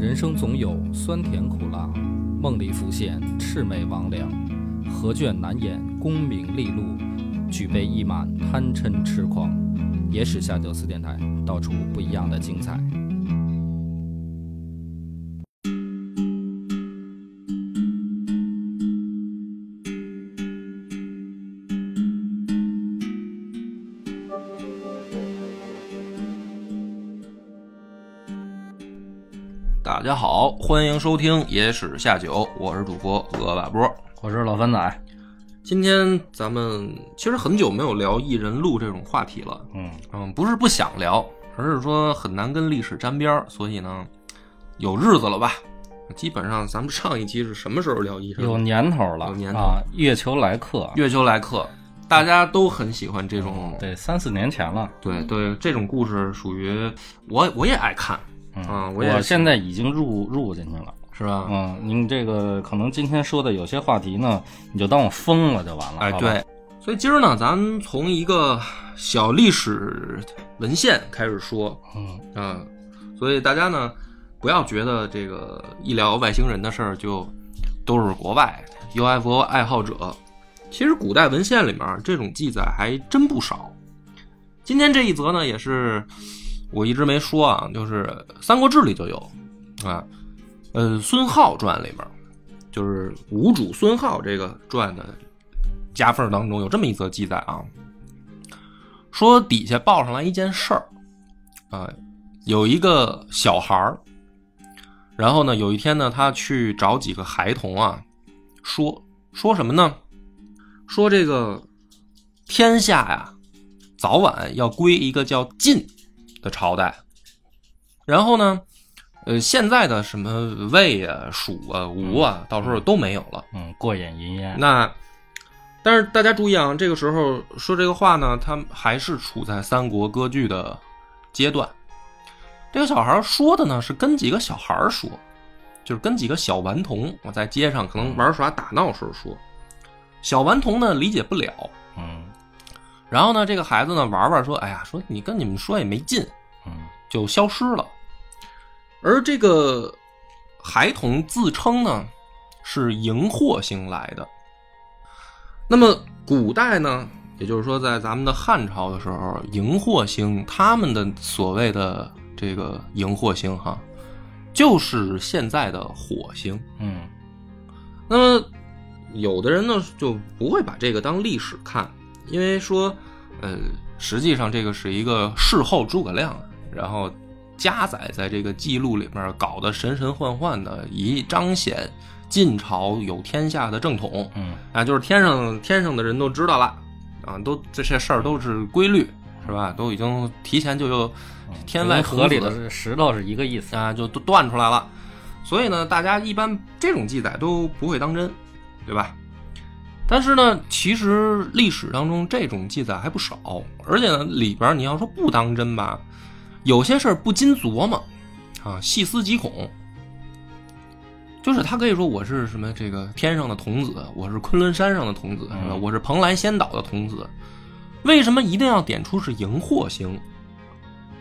人生总有酸甜苦辣，梦里浮现魑魅魍魉，何卷难掩功名利禄，举杯一满贪嗔痴狂。野史下酒四电台，道出不一样的精彩。大家好，欢迎收听野史下酒，我是主播鹅把波，我是老番仔。今天咱们其实很久没有聊艺人录这种话题了，不是不想聊，而是说很难跟历史沾边，所以呢有日子了吧。基本上咱们上一期是什么时候聊艺人？有年头了，有年头啊！月球来客，大家都很喜欢这种，对，3-4年前了，对对，这种故事属于我也爱看。我现在已经入进去了，是吧？您这个可能今天说的有些话题呢，你就当我疯了就完了。哎，对。所以今儿呢，咱从一个小历史文献开始说。所以大家呢，不要觉得这个一聊外星人的事儿就都是国外 UFO 爱好者，其实古代文献里面这种记载还真不少。今天这一则呢，也是。我一直没说啊，就是《三国志》里就有啊，孙皓传里边，就是吴主孙皓这个传的夹缝当中有这么一则记载啊，说底下报上来一件事儿啊，有一个小孩儿，然后呢，有一天呢，他去找几个孩童啊，说什么呢？说这个天下呀，早晚要归一个叫晋的朝代，然后呢，现在的什么魏啊、蜀啊、吴啊，到时候都没有了。过眼云烟。那，但是大家注意啊，这个时候说这个话呢，他还是处在三国割据的阶段。这个小孩说的呢，是跟几个小孩说，就是跟几个小顽童，我在街上可能玩耍打闹时候说，小顽童呢理解不了。然后呢，这个孩子呢玩玩说，哎呀，说你跟你们说也没劲，就消失了。而这个孩童自称呢是荧惑星来的。那么古代呢，也就是说在咱们的汉朝的时候，荧惑星他们的所谓的这个荧惑星哈，就是现在的火星。那么有的人呢就不会把这个当历史看。因为说，实际上这个是一个事后诸葛亮，然后加载在这个记录里面搞得神幻幻的，以彰显晋朝有天下的正统。就是天上的人都知道了啊，都这些事儿都是规律，是吧？都已经提前就有天外河里的石头是一个意思啊，就都断出来了。所以呢，大家一般这种记载都不会当真，对吧？但是呢，其实历史当中这种记载还不少，而且呢，里边你要说不当真吧，有些事儿不禁琢磨啊，细思极恐。就是他可以说我是什么这个天上的童子，我是昆仑山上的童子，是吧？我是蓬莱仙岛的童子，为什么一定要点出是荧惑星？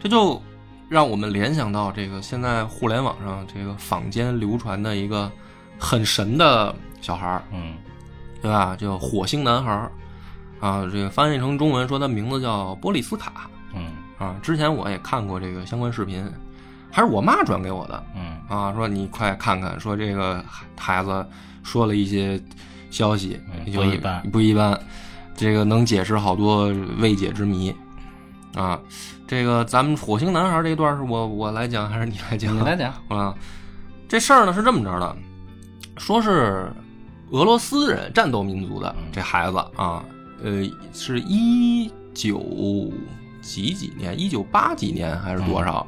这就让我们联想到这个现在互联网上这个坊间流传的一个很神的小孩，对吧？叫火星男孩啊，这个翻译成中文说他名字叫波利斯卡。之前我也看过这个相关视频，还是我妈转给我的。说你快看看，说这个孩子说了一些消息，不一般，这个能解释好多未解之谜啊。这个咱们火星男孩这一段是我来讲还是你来讲？你来讲啊。这事儿呢是这么着的，说是。俄罗斯人战斗民族的这孩子啊，是1980几年还是多少？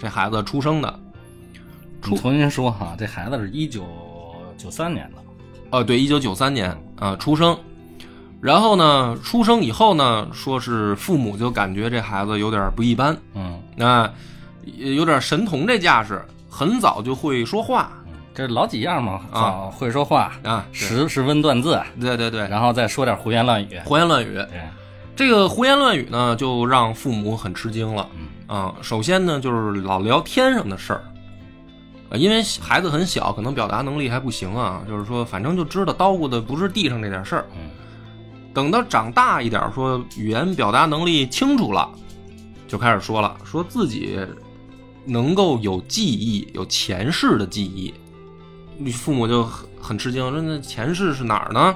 这孩子出生的。重新说哈，这孩子是1993年的。对，1993年啊出生。然后呢，出生以后呢，说是父母就感觉这孩子有点不一般，有点神童这架势，很早就会说话。这老几样嘛，会说话啊，识文断字，对对对，然后再说点胡言乱语。对，这个胡言乱语呢，就让父母很吃惊了。首先呢，就是老聊天上的事儿，因为孩子很小，可能表达能力还不行啊，就是说反正就知道叨咕的不是地上这点事儿。等到长大一点，说语言表达能力清楚了，就开始说了，说自己能够有记忆，有前世的记忆。父母就很吃惊，说那前世是哪儿呢？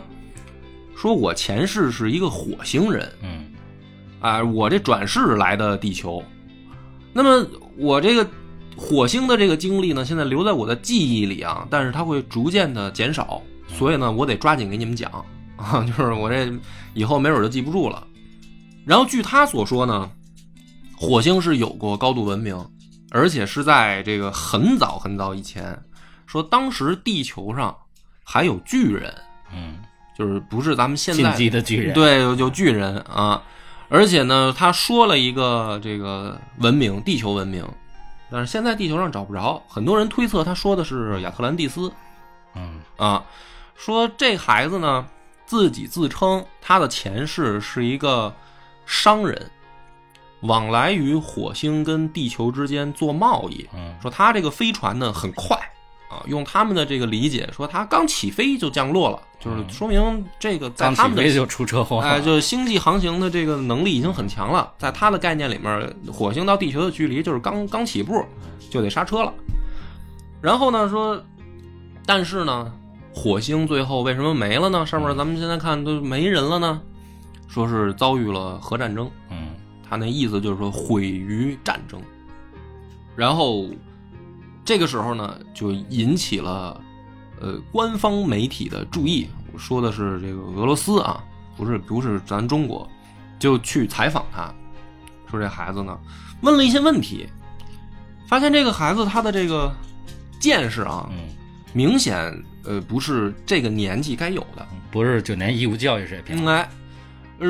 说我前世是一个火星人，我这转世来的地球。那么我这个火星的这个经历呢，现在留在我的记忆里啊，但是它会逐渐的减少，所以呢，我得抓紧给你们讲啊，就是我这以后没准就记不住了。然后据他所说呢，火星是有过高度文明，而且是在这个很早很早以前。说当时地球上还有巨人，就是不是咱们现在进击的巨人，对，有巨人啊。而且呢，他说了一个这个文明，地球文明，但是现在地球上找不着。很多人推测他说的是亚特兰蒂斯，说这孩子呢自己自称他的前世是一个商人。往来于火星跟地球之间做贸易，说他这个飞船呢很快啊，用他们的这个理解，说他刚起飞就降落了，就是说明这个在他们的刚起飞就出车祸，就是星际航行的这个能力已经很强了。在他的概念里面，火星到地球的距离就是刚起步就得刹车了。然后呢说，但是呢，火星最后为什么没了呢？上面咱们现在看都没人了呢，说是遭遇了核战争。他那意思就是说毁于战争。然后这个时候呢就引起了官方媒体的注意，我说的是这个俄罗斯啊，不是咱中国，就去采访他，说这孩子呢问了一些问题，发现这个孩子他的这个见识啊明显不是这个年纪该有的，不是9年义务教育水平。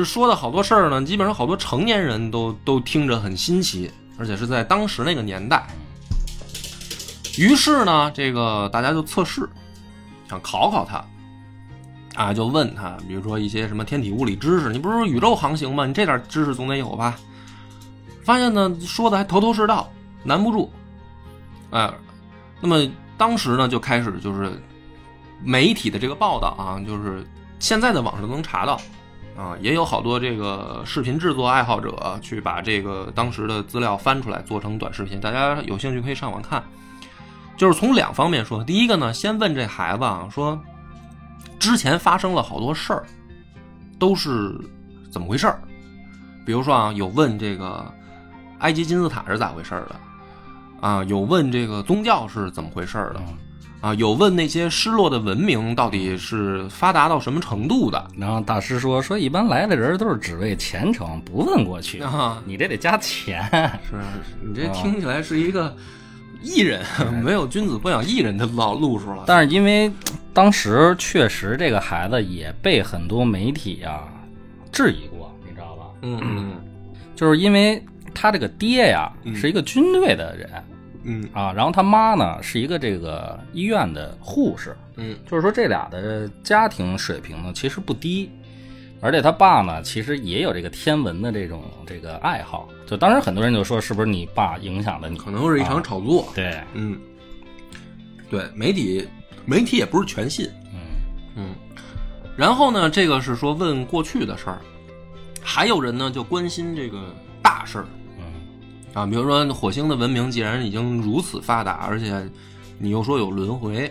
说的好多事儿呢，基本上好多成年人都听着很新奇，而且是在当时那个年代。于是呢，这个大家就测试，想考考他啊，就问他，比如说一些什么天体物理知识，你不是宇宙航行吗？你这点知识总得有吧？发现呢，说的还头头是道，难不住。那么当时呢，就开始就是媒体的这个报道啊，就是现在的网上都能查到。也有好多这个视频制作爱好者去把这个当时的资料翻出来做成短视频，大家有兴趣可以上网看。就是从两方面说，第一个呢，先问这孩子啊，说之前发生了好多事儿，都是怎么回事儿？比如说啊，有问这个埃及金字塔是咋回事儿的啊，有问这个宗教是怎么回事儿的。有问那些失落的文明到底是发达到什么程度的？然后大师说一般来的人都是只为前程，不问过去。你这得加钱，是你这听起来是一个艺人，没有君子不养艺人的老路数了。但是因为当时确实这个孩子也被很多媒体啊质疑过，你知道吧？就是因为他这个爹呀是一个军队的人。然后他妈呢是一个这个医院的护士，就是说这俩的家庭水平呢其实不低，而且他爸呢其实也有这个天文的这个爱好，就当时很多人就说是不是你爸影响了你，可能是一场炒作，对，媒体也不是全信，然后呢这个是说问过去的事儿，还有人呢就关心这个大事儿。比如说火星的文明既然已经如此发达，而且你又说有轮回，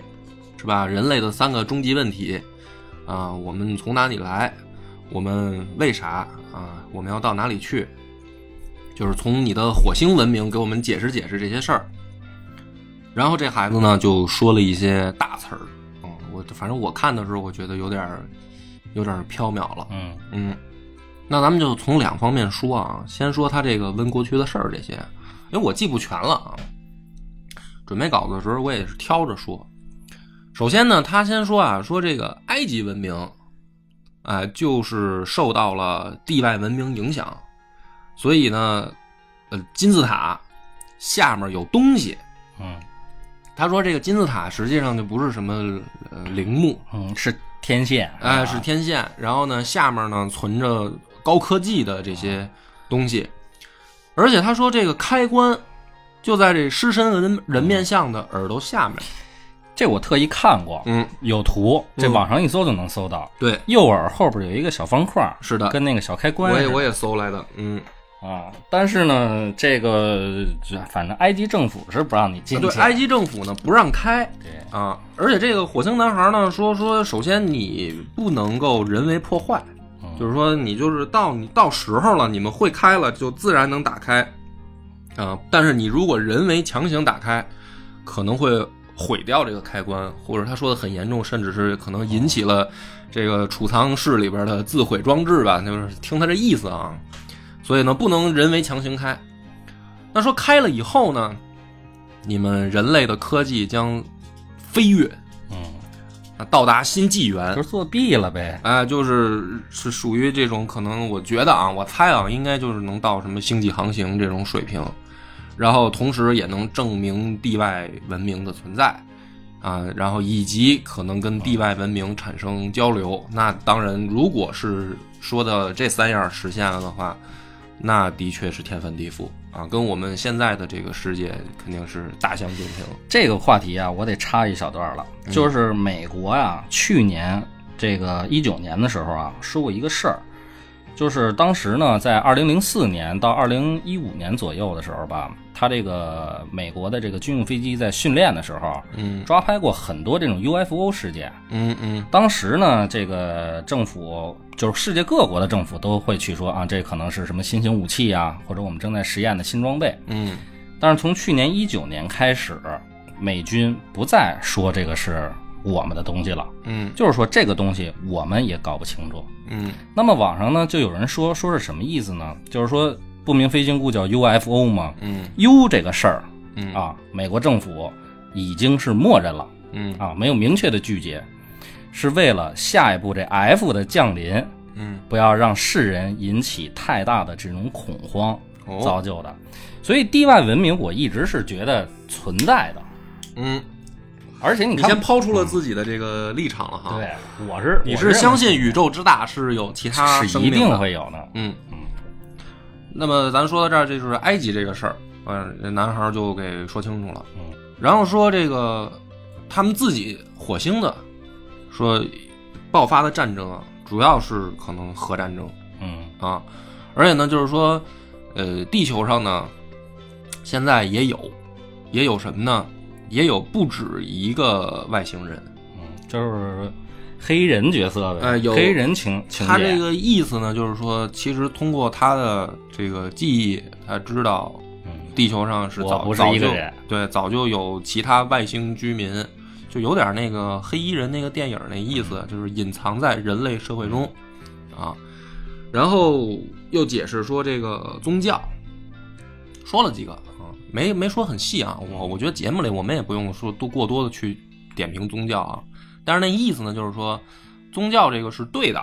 是吧？人类的3个终极问题啊，我们从哪里来？我们为啥啊？我们要到哪里去？就是从你的火星文明给我们解释解释这些事儿。然后这孩子呢就说了一些大词儿，我反正我看的时候我觉得有点缥缈了，那咱们就从两方面说啊，先说他这个问过去的事儿这些，因为我记不全了啊。准备稿子的时候我也是挑着说。首先呢，他先说啊，说这个埃及文明就是受到了地外文明影响，所以呢金字塔下面有东西。他说这个金字塔实际上就不是什么陵墓，是天线，是天线。然后呢下面呢存着高科技的这些东西，而且他说这个开关就在这狮身人面像的耳朵下面。这我特意看过，有图，这网上一搜就能搜到。对，右耳后边有一个小方块，是的，跟那个小开关。我也搜来的，啊，但是呢，这个反正埃及政府是不让你进去，对，埃及政府呢不让开，对啊，而且这个火星男孩呢说，首先你不能够人为破坏，就是说你就是到时候了，你们会开了就自然能打开，啊，但是你如果人为强行打开，可能会毁掉这个开关，或者他说的很严重，甚至是可能引起了这个储藏室里边的自毁装置吧，就是听他这意思啊。所以呢，不能人为强行开。那说开了以后呢，你们人类的科技将飞跃，到达新纪元，就是作弊了呗。啊，就是属于这种可能，我觉得啊，我猜啊，应该就是能到什么星际航行这种水平。然后同时也能证明地外文明的存在啊，然后以及可能跟地外文明产生交流。那当然如果是说的这三样实现了的话，那的确是天翻地覆啊，跟我们现在的这个世界肯定是大相径庭。这个话题啊，我得插一小段了，就是美国啊，去年这个19年的时候啊，说过一个事儿，就是当时呢，在2004年到2015年左右的时候吧，他这个美国的这个军用飞机在训练的时候，抓拍过很多这种 UFO 事件。当时呢，这个政府就是世界各国的政府都会去说啊，这可能是什么新型武器啊，或者我们正在实验的新装备。但是从去年19年开始，美军不再说这个是我们的东西了，就是说这个东西我们也搞不清楚，那么网上呢就有人说是什么意思呢？就是说不明飞行物叫 UFO 嘛，U 这个事儿，啊，美国政府已经是默认了，啊，没有明确的拒绝，是为了下一步这 F 的降临，不要让世人引起太大的这种恐慌造就的，所以地外文明我一直是觉得存在的，而且你先抛出了自己的这个立场了哈，对，你是相信宇宙之大是有其他生命的，是一定会有的，那么咱说到这儿，这就是埃及这个事儿，这男孩就给说清楚了，然后说这个他们自己火星的说爆发的战争啊，主要是可能核战争，啊，而且呢就是说，地球上呢现在也有什么呢？也有不止一个外星人，就是黑人角色呗，有黑人情节。他这个意思呢，就是说，其实通过他的这个记忆，他知道，地球上是我不是一个人，对，早就有其他外星居民，就有点那个黑衣人那个电影那意思，就是隐藏在人类社会中，啊，然后又解释说这个宗教，说了几个。没说很细啊，我觉得节目里我们也不用说过多的去点评宗教啊，但是那意思呢就是说，宗教这个是对的，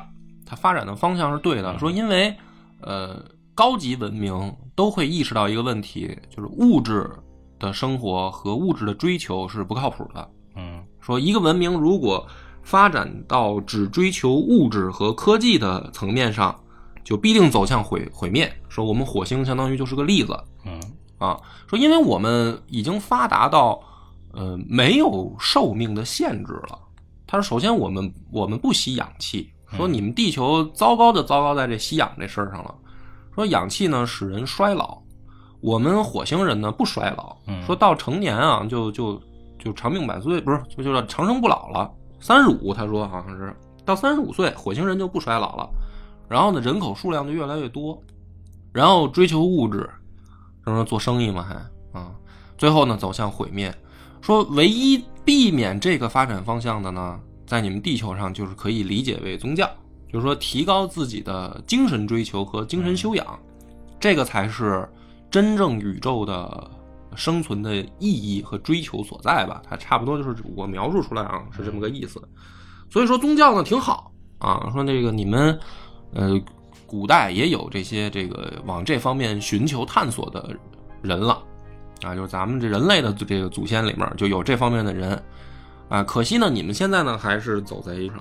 它发展的方向是对的，说因为高级文明都会意识到一个问题，就是物质的生活和物质的追求是不靠谱的，说一个文明如果发展到只追求物质和科技的层面上，就必定走向毁灭，说我们火星相当于就是个例子，啊，说因为我们已经发达到，没有寿命的限制了。他说，首先我们不吸氧气，说你们地球糟糕在这吸氧这事儿上了。说氧气呢使人衰老，我们火星人呢不衰老，说到成年啊就长命百岁，不是就是长生不老了，35，他说好像是到35岁火星人就不衰老了。然后呢人口数量就越来越多，然后追求物质。就是做生意嘛，还啊，最后呢走向毁灭。说唯一避免这个发展方向的呢，在你们地球上就是可以理解为宗教，就是说提高自己的精神追求和精神修养，这个才是真正宇宙的生存的意义和追求所在吧。它差不多就是我描述出来啊，是这么个意思。所以说宗教呢挺好啊，说这个你们古代也有这些这个往这方面寻求探索的人了，啊，就是咱们这人类的这个祖先里面就有这方面的人，啊，可惜呢，你们现在呢还是走在一上。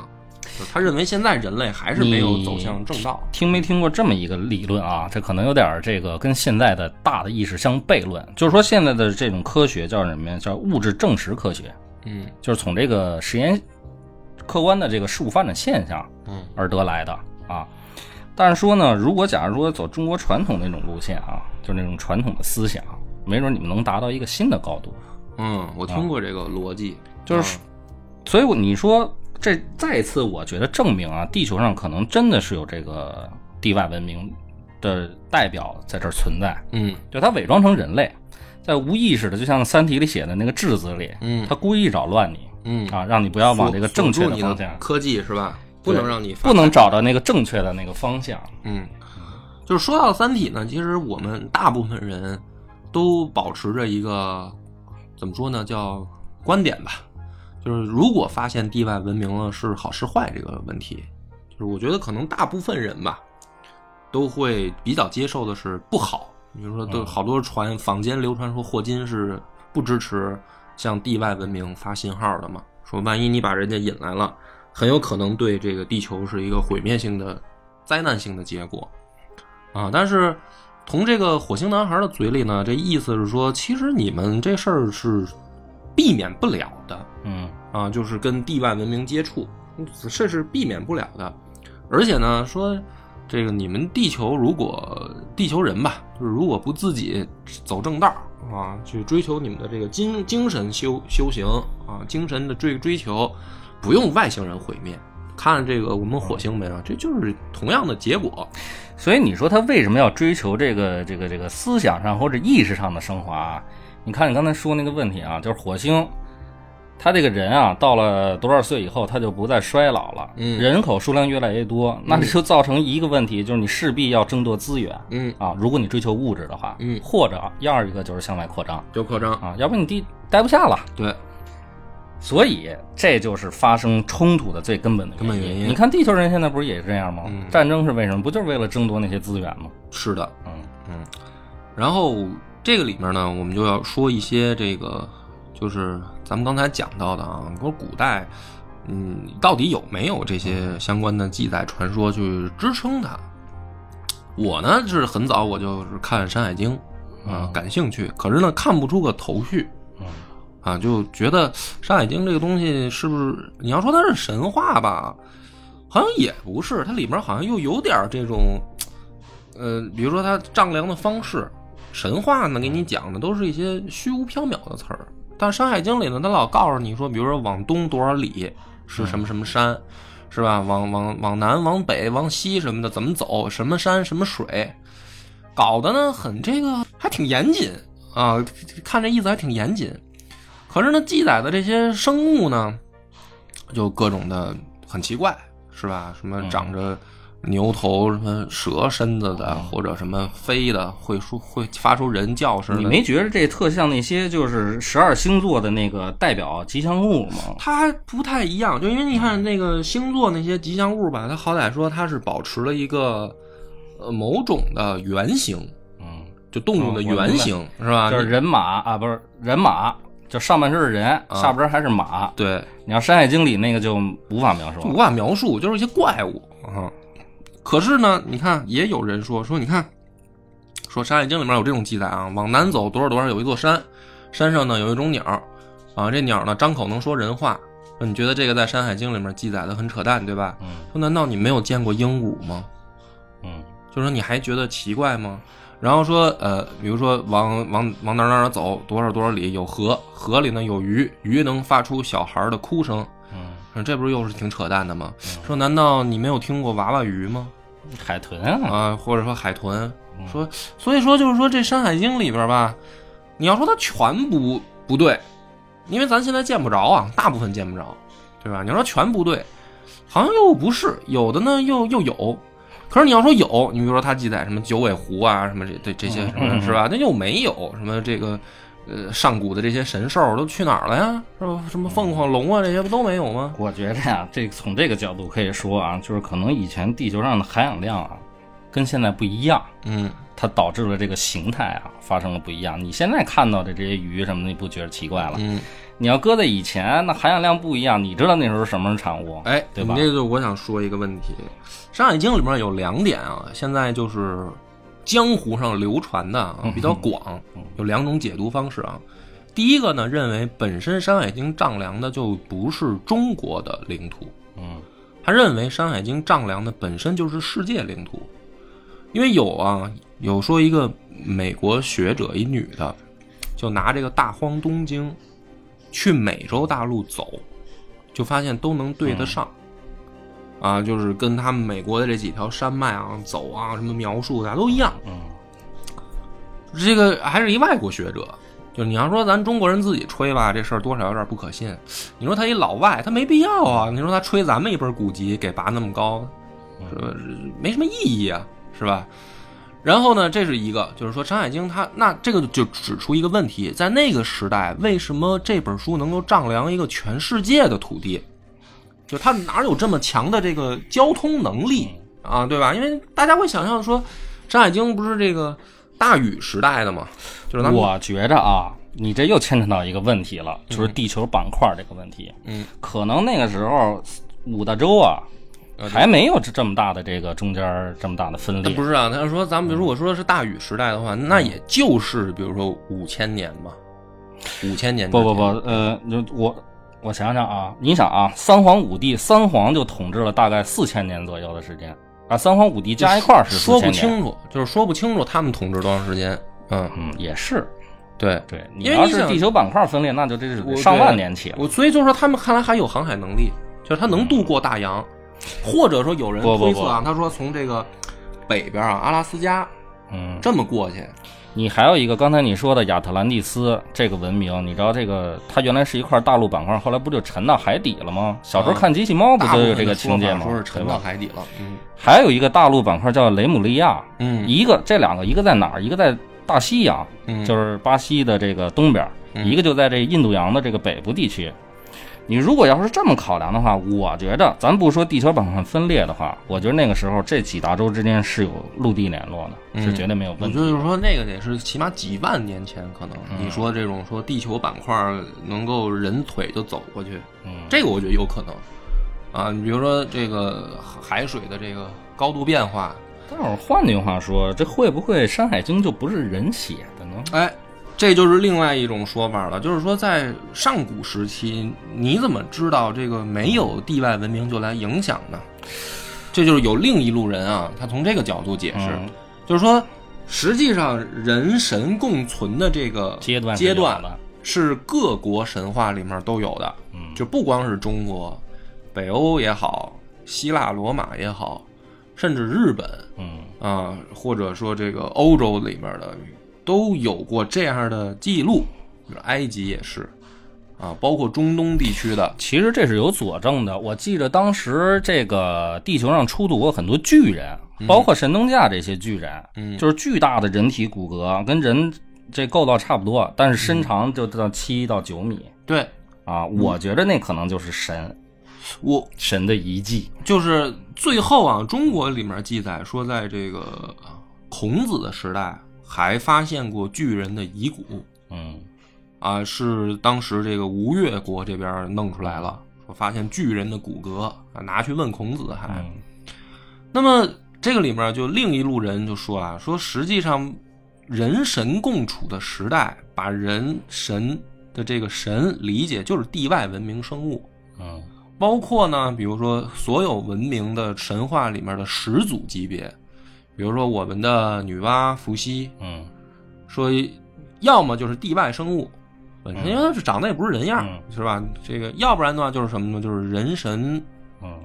就是他认为现在人类还是没有走向正道。听没听过这么一个理论啊？这可能有点这个跟现在的大的意识相悖论，就是说现在的这种科学叫什么呀？叫物质证实科学。嗯，就是从这个实验客观的这个事物发展现象，而得来的啊。但是说呢，如果假如说走中国传统那种路线啊，就是那种传统的思想，没准你们能达到一个新的高度。嗯，我听过这个逻辑，就是，所以你说这再次，我觉得证明啊，地球上可能真的是有这个地外文明的代表在这儿存在。嗯，就它伪装成人类，在无意识的，就像《三体》里写的那个质子里，嗯，它故意扰乱你，嗯啊，让你不要往这个正确的方向。科技是吧？不能让你不能找到那个正确的那个方向。嗯，就是说到三体呢，其实我们大部分人都保持着一个怎么说呢，叫观点吧，就是如果发现地外文明了是好是坏这个问题，就是我觉得可能大部分人吧都会比较接受的是不好。比如说都好多传坊间流传说霍金是不支持向地外文明发信号的嘛，说万一你把人家引来了，很有可能对这个地球是一个毁灭性的灾难性的结果啊。但是从这个火星男孩的嘴里呢，这意思是说其实你们这事儿是避免不了的，嗯啊，就是跟地外文明接触这是避免不了的。而且呢说这个你们地球，如果地球人吧，就是如果不自己走正道啊，去追求你们的这个精神修行啊，精神的追求，不用外星人毁灭，看这个我们火星没了，这就是同样的结果。所以你说他为什么要追求这个思想上或者意识上的升华？你看你刚才说那个问题啊，就是火星，他这个人啊，到了多少岁以后他就不再衰老了，嗯，人口数量越来越多，那就造成一个问题，就是你势必要争夺资源，嗯啊，如果你追求物质的话，嗯，或者要一个就是向外扩张啊，要不然你待不下了，对。所以这就是发生冲突的最根本原因。你看地球人现在不是也是这样吗？嗯，战争是为什么？不就是为了争夺那些资源吗？是的，嗯嗯。然后这个里面呢，我们就要说一些这个，就是咱们刚才讲到的啊，说古代，嗯，到底有没有这些相关的记载传说去支撑它？我呢是很早我就是看《山海经》啊，感兴趣，可是呢看不出个头绪。嗯啊，就觉得《山海经》这个东西是不是你要说它是神话吧，好像也不是，它里面好像又有点这种，比如说它丈量的方式，神话呢给你讲的都是一些虚无缥缈的词儿，但《山海经》里呢，它老告诉你说，比如说往东多少里是什么什么山，是吧？往南、往北、往西什么的，怎么走？什么山？什么水？搞得呢很这个还挺严谨啊，看这意思还挺严谨。可是呢，记载的这些生物呢，就各种的很奇怪，是吧？什么长着牛头、什么蛇身子的，或者什么飞的，会发出人叫声的。你没觉得这特像那些就是12星座的那个代表吉祥物吗？它不太一样，就因为你看那个星座那些吉祥物吧，它好歹说它是保持了一个某种的原型，嗯，就动物的原型，是吧？就是人马啊，不是人马。就上半身是人，下半身还是马。啊，对，你要《山海经》里那个就无法描述，无法描述，就是一些怪物啊。可是呢，你看也有人说，你看，说《山海经》里面有这种记载啊，往南走多少多少有一座山，山上呢有一种鸟，啊，这鸟呢张口能说人话。你觉得这个在《山海经》里面记载的很扯淡，对吧？嗯。说难道你没有见过鹦鹉吗？嗯。就说你还觉得奇怪吗？然后说，比如说往哪走，多少多少里有河，河里呢有鱼，鱼能发出小孩的哭声，嗯，这不是又是挺扯淡的吗？嗯，说难道你没有听过娃娃鱼吗？海豚啊，或者说海豚，嗯，说所以说就是说这《山海经》里边吧，你要说它全不对，因为咱现在见不着啊，大部分见不着，对吧？你要说全不对，好像又不是，有的呢又有。可是你要说有，你比如说他记载什么九尾狐啊，什么这些什么，是吧？那又没有什么这个，上古的这些神兽都去哪儿了呀？是吧？什么凤凰龙啊，这些不都没有吗？我觉得呀，这从这个角度可以说啊，就是可能以前地球上的含氧量啊，跟现在不一样，嗯，它导致了这个形态啊发生了不一样。你现在看到的这些鱼什么的，你不觉得奇怪了？嗯，你要搁在以前，那含氧量不一样，你知道那时候什么是产物，哎，对吧？这就我想说一个问题，《山海经》里面有两点啊，现在就是江湖上流传的啊比较广，有两种解读方式啊。第一个呢，认为本身《山海经》丈量的就不是中国的领土，嗯，他认为《山海经》丈量的本身就是世界领土，因为有说一个美国学者一女的，就拿这个大荒东经去美洲大陆走，就发现都能对得上，啊，就是跟他们美国的这几条山脉啊走啊什么描述的都一样，嗯，这个还是一外国学者。就你要说咱中国人自己吹吧，这事儿多少有点不可信。你说他一老外，他没必要啊。你说他吹咱们一本古籍给拔那么高，是吧？没什么意义啊，是吧？然后呢，这是一个，就是说《山海经》它那这个就指出一个问题，在那个时代，为什么这本书能够丈量一个全世界的土地？就它哪有这么强的这个交通能力啊，对吧？因为大家会想象说，《山海经》不是这个。大禹时代的嘛，就是我觉着啊，你这又牵扯到一个问题了，就是地球板块这个问题。嗯，可能那个时候五大洲啊，还没有这么大的这个中间这么大的分裂。不是啊，他说咱们如果说是大禹时代的话，那也就是比如说5000年嘛，5000年。不，我想想啊，你想啊，三皇就统治了大概4000年左右的时间。啊，三皇五帝加一块儿是说不清楚，就是说不清楚他们统治多长时间。嗯，也是，对，因为你要是地球板块分裂，那就这是上万年起了。我所以就是说，他们看来还有航海能力，就是他能渡过大洋，或者说有人推测啊，他说从这个北边啊阿拉斯加，这么过去。你还有一个刚才你说的亚特兰蒂斯这个文明，你知道这个它原来是一块大陆板块，后来不就沉到海底了吗？小时候看机器猫不就有这个情节吗？说是沉到海底了。嗯，还有一个大陆板块叫雷姆利亚，这两个一个在哪儿？一个在大西洋，就是巴西的这个东边，一个就在这印度洋的这个北部地区。你如果要是这么考量的话，我觉得咱不说地球板块分裂的话，我觉得那个时候这几大洲之间是有陆地联络的，是绝对没有问题的。就是说那个得是起码几万年前，可能你说这种说地球板块能够人腿就走过去，这个我觉得有可能啊。你比如说这个海水的这个高度变化，但是换句话说，这会不会《山海经》就不是人写的呢？哎。这就是另外一种说法了，就是说在上古时期，你怎么知道这个没有地外文明就来影响呢？这就是有另一路人啊，他从这个角度解释，就是说实际上人神共存的这个阶段是各国神话里面都有的，就不光是中国，北欧也好，希腊罗马也好，甚至日本，或者说这个欧洲里面的都有过这样的记录，埃及也是啊，包括中东地区的，其实这是有佐证的。我记着当时这个地球上出土过很多巨人，包括神农架这些巨人，就是巨大的人体骨骼，跟人这构造差不多，但是身长就到7到9米。对啊，我觉得那可能就是神的遗迹。就是最后啊，中国里面记载说，在这个孔子的时代。还发现过巨人的遗骨，是当时这个吴越国这边弄出来了，说发现巨人的骨骼，拿去问孔子还。那么这个里面就另一路人就说啊，说实际上人神共处的时代，把人神的这个神理解就是地外文明生物，包括呢，比如说所有文明的神话里面的始祖级别。比如说我们的女娲、伏羲，说要么就是地外生物，本身因为它长得也不是人样，是吧？这个要不然的话就是什么呢？就是人神，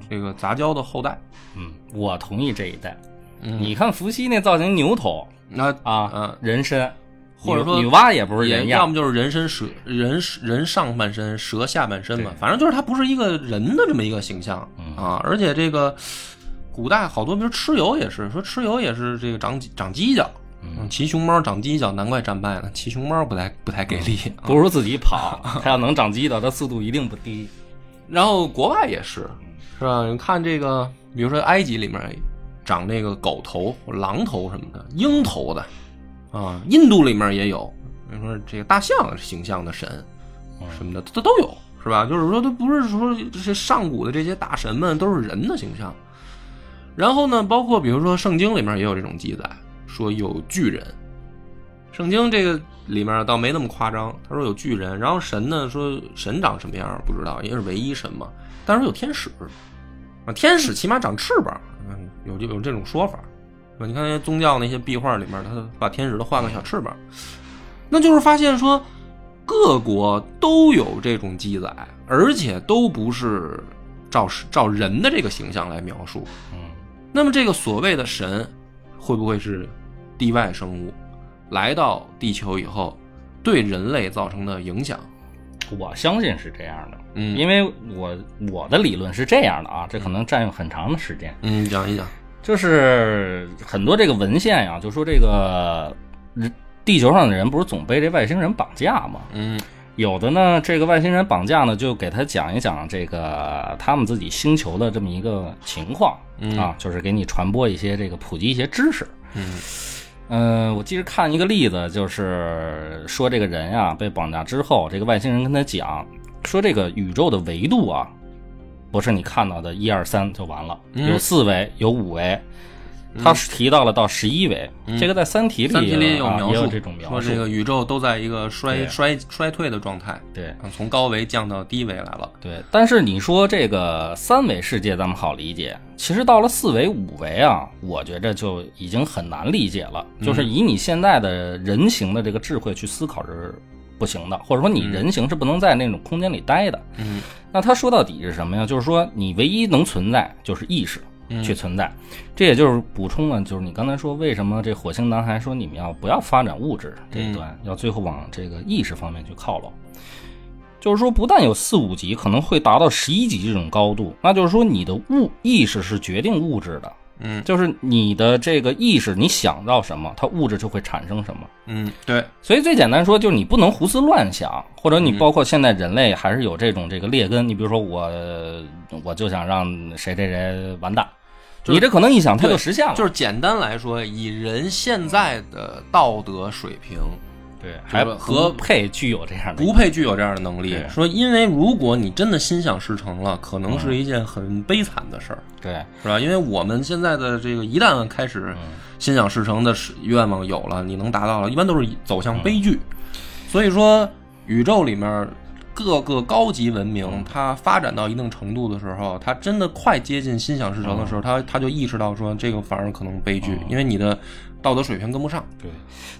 这个杂交的后代。我同意这一代。你看伏羲那造型牛头，人身，或者说女娲也不是人样，要么就是人身蛇，人上半身，蛇下半身嘛，反正就是它不是一个人的这么一个形象啊，而且这个。古代好多，比如蚩尤也是这个长犄角，骑熊猫长犄角，难怪战败了。骑熊猫不太给力，不如自己跑。他要能长犄角，他速度一定不低。然后国外也是，是吧？你看这个，比如说埃及里面长那个狗头、狼头什么的，鹰头的啊，印度里面也有。你说这个大象形象的神什么的，它都有，是吧？就是说，它不是说这些上古的这些大神们都是人的形象。然后呢，包括比如说圣经里面也有这种记载，说有巨人。圣经这个里面倒没那么夸张，他说有巨人，然后神呢说神长什么样不知道，因为是唯一神嘛。但是有天使，天使起码长翅膀，有这种说法。你看那些宗教那些壁画里面，他把天使都换个小翅膀，那就是发现说各国都有这种记载，而且都不是照人的这个形象来描述。那么这个所谓的神会不会是地外生物来到地球以后对人类造成的影响？我相信是这样的，因为我的理论是这样的啊，这可能占用很长的时间。讲一讲。就是很多这个文献呀，就说这个地球上的人不是总被这外星人绑架吗？有的呢，这个外星人绑架呢，就给他讲一讲这个他们自己星球的这么一个情况啊，就是给你传播一些这个普及一些知识。我记得看一个例子，就是说这个人啊被绑架之后，这个外星人跟他讲说，这个宇宙的维度啊，不是你看到的一二三就完了，有四维，有五维，他提到了到11维，这个在《三体》里有描述，也有这种描述，说这个宇宙都在一个衰退的状态，对，从高维降到低维来了，对。但是你说这个三维世界咱们好理解，其实到了4维5维啊，我觉着就已经很难理解了，就是以你现在的人形的这个智慧去思考是不行的，或者说你人形是不能在那种空间里待的。那他说到底是什么呀？就是说你唯一能存在就是意识去存在，这也就是补充了，就是你刚才说为什么这火星男孩说你们要不要发展物质这一端，要最后往这个意识方面去靠拢，就是说不但有4、5级，可能会达到11级这种高度，那就是说你的意识是决定物质的，就是你的这个意识，你想到什么，它物质就会产生什么，对。所以最简单说，就是你不能胡思乱想，或者你包括现在人类还是有这种这个劣根，你比如说我就想让谁完蛋。你这可能一想它就实现了，就是简单来说，以人现在的道德水平，对，还不配具有这样的，不配具有这样的能力。说，因为如果你真的心想事成了，可能是一件很悲惨的事儿，对，是吧？因为我们现在的这个，一旦开始心想事成的愿望有了，你能达到了，一般都是走向悲剧。所以说，宇宙里面各个高级文明，它发展到一定程度的时候，它真的快接近心想事成的时候，它就意识到说，这个反而可能悲剧，因为你的道德水平跟不上。对，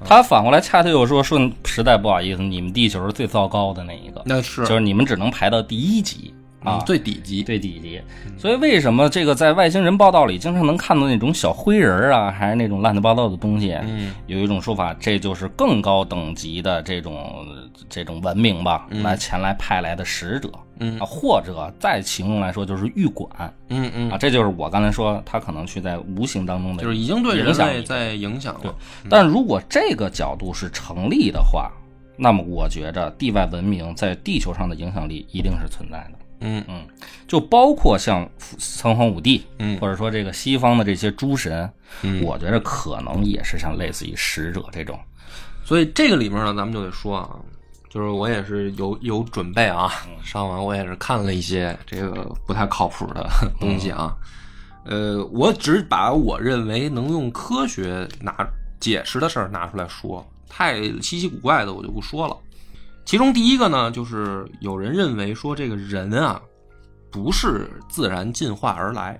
他反过来恰恰又说，实在不好意思，你们地球是最糟糕的那一个，那是就是你们只能排到第1级啊，最底级，最底级。所以为什么这个在外星人报道里经常能看到那种小灰人啊，还是那种乱七八糟的东西？有一种说法，这就是更高等级的这种文明吧，来前来派来的使者，啊，或者再形容来说就是阈管，啊，这就是我刚才说他可能去在无形当中的，就是已经对人类在影响了。对，但如果这个角度是成立的话，那么我觉着地外文明在地球上的影响力一定是存在的。就包括像三皇五帝，或者说这个西方的这些诸神，我觉得可能也是像类似于使者这种。所以这个里面呢，咱们就得说啊，就是我也是有准备啊，上完我也是看了一些这个不太靠谱的东西啊，我只把我认为能用科学解释的事儿拿出来说，太稀奇古怪的我就不说了。其中第一个呢，就是有人认为说这个人啊，不是自然进化而来，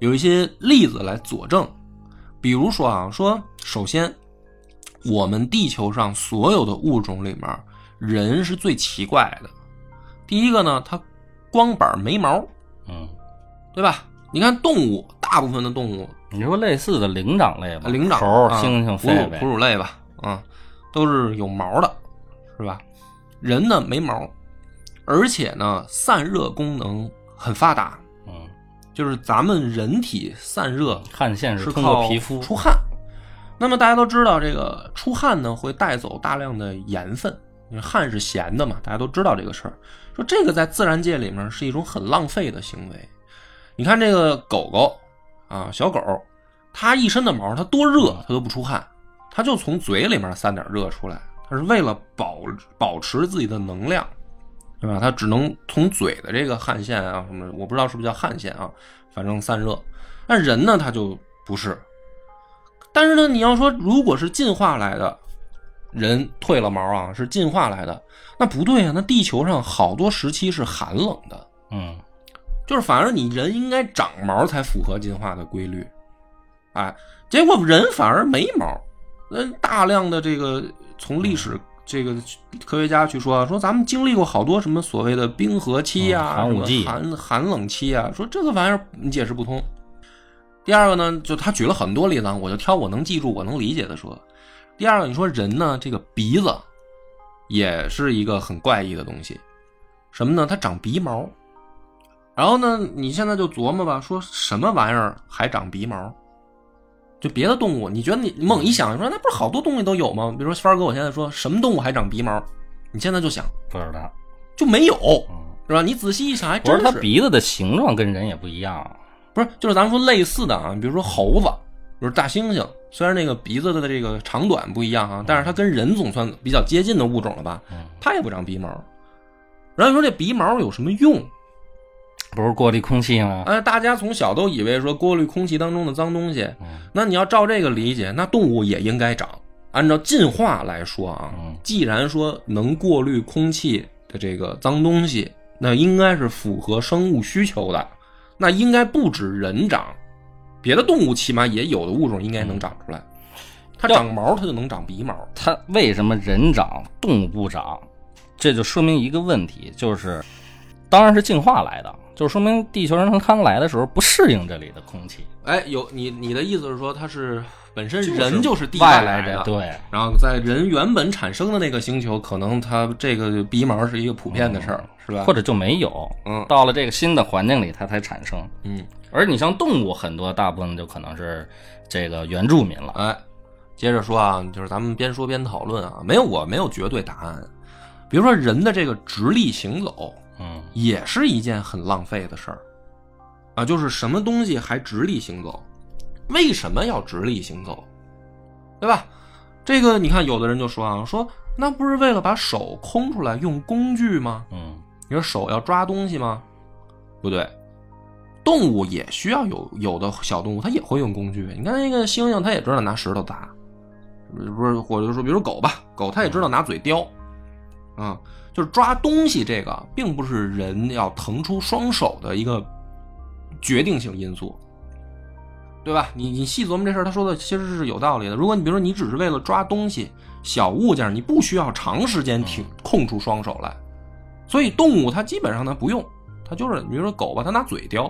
有一些例子来佐证，比如说啊，说首先，我们地球上所有的物种里面，人是最奇怪的。第一个呢，它光板没毛，对吧？你看动物，大部分的动物，你说类似的灵长类吧，灵长猴、猩猩、哺乳类吧，都是有毛的。是吧？人呢没毛，而且呢散热功能很发达，就是咱们人体散热汗腺是通过皮肤出汗，那么大家都知道这个出汗呢会带走大量的盐分，因为汗是咸的嘛，大家都知道这个事儿。说这个在自然界里面是一种很浪费的行为。你看这个狗狗啊，小狗，它一身的毛，它多热它都不出汗，它就从嘴里面散点热出来。但是为了保持自己的能量，对吧？它只能从嘴的这个汗腺啊什么，我不知道是不是叫汗腺啊，反正散热。但人呢，他就不是。但是呢，你要说如果是进化来的，人退了毛啊，是进化来的，那不对啊，那地球上好多时期是寒冷的，嗯，就是反而你人应该长毛才符合进化的规律。哎，结果人反而没毛。大量的这个从历史这个科学家去说啊，说咱们经历过好多什么所谓的冰河期啊、寒冷期啊，说这个玩意儿你解释不通。第二个呢，就他举了很多例子，我就挑我能记住我能理解的说。第二个，你说人呢，这个鼻子也是一个很怪异的东西，什么呢？它长鼻毛。然后呢，你现在就琢磨吧，说什么玩意儿还长鼻毛？就别的动物，你觉得你猛一想，你说那不是好多东西都有吗？比如说帆哥，我现在说什么动物还长鼻毛，你现在就想不知道，就没有，是吧？你仔细一想，还真是。不是它鼻子的形状跟人也不一样，不是就是咱们说类似的啊，比如说猴子，就是大猩猩，虽然那个鼻子的这个长短不一样啊，但是它跟人总算比较接近的物种了吧？它也不长鼻毛。然后你说这鼻毛有什么用？不是过滤空气吗？大家从小都以为说过滤空气当中的脏东西，那你要照这个理解，那动物也应该长。按照进化来说啊，既然说能过滤空气的这个脏东西，那应该是符合生物需求的，那应该不止人长，别的动物起码也有的物种应该能长出来。它长毛，它就能长鼻毛。它为什么人长，动物不长？这就说明一个问题，就是当然是进化来的。就说明地球人刚来的时候不适应这里的空气。哎，有你的意思是说他是本身人就是地外来的，对。然后在人原本产生的那个星球，可能他这个鼻毛是一个普遍的事儿，是吧？或者就没有，到了这个新的环境里它才产生。嗯。而你像动物很多，大部分就可能是这个原住民了。哎，接着说啊，就是咱们边说边讨论啊，我没有绝对答案。比如说人的这个直立行走。也是一件很浪费的事儿啊，就是什么东西还直立行走？为什么要直立行走？对吧？这个你看，有的人就说啊，说那不是为了把手空出来用工具吗？嗯，你说手要抓东西吗？不对，动物也需要有的小动物它也会用工具。你看那个猩猩，它也知道拿石头砸，不是？或者说，比如狗吧，狗它也知道拿嘴叼。啊，就是抓东西这个，并不是人要腾出双手的一个决定性因素，对吧？你细琢磨这事儿，他说的其实是有道理的。如果你比如说你只是为了抓东西、小物件，你不需要长时间空出双手来，所以动物它基本上它不用，它就是比如说狗吧，它拿嘴叼；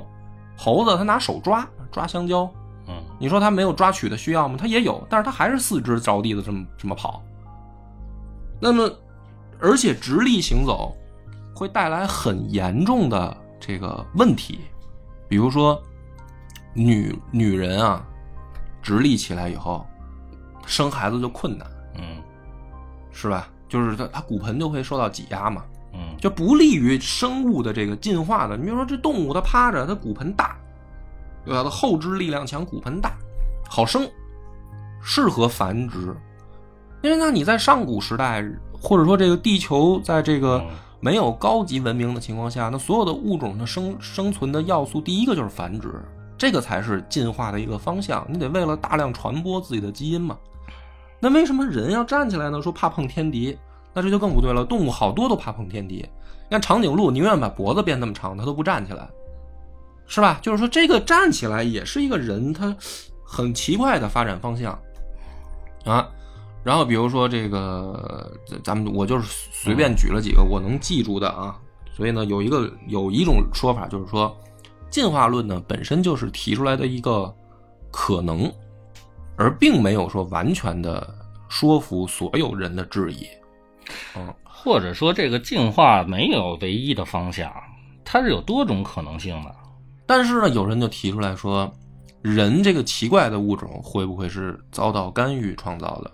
猴子它拿手抓香蕉。嗯，你说它没有抓取的需要吗？它也有，但是它还是四肢着地的这么跑。那么。而且直立行走会带来很严重的这个问题，比如说女人啊，直立起来以后生孩子就困难，是吧？就是她骨盆就会受到挤压嘛，就不利于生物的这个进化的。你比如说这动物它趴着，它骨盆大，对吧？它的后肢力量强，骨盆大，好生，适合繁殖。因为那你在上古时代。或者说这个地球在这个没有高级文明的情况下，那所有的物种的生存的要素，第一个就是繁殖，这个才是进化的一个方向。你得为了大量传播自己的基因嘛。那为什么人要站起来呢？说怕碰天敌，那这就更不对了。动物好多都怕碰天敌，像长颈鹿宁愿把脖子变那么长，它都不站起来，是吧？就是说这个站起来也是一个人他很奇怪的发展方向啊。然后比如说这个我就是随便举了几个我能记住的啊，所以呢有一种说法，就是说进化论呢本身就是提出来的一个可能，而并没有说完全的说服所有人的质疑。或者说这个进化没有唯一的方向，它是有多种可能性的。但是呢有人就提出来说，人这个奇怪的物种会不会是遭到干预创造的？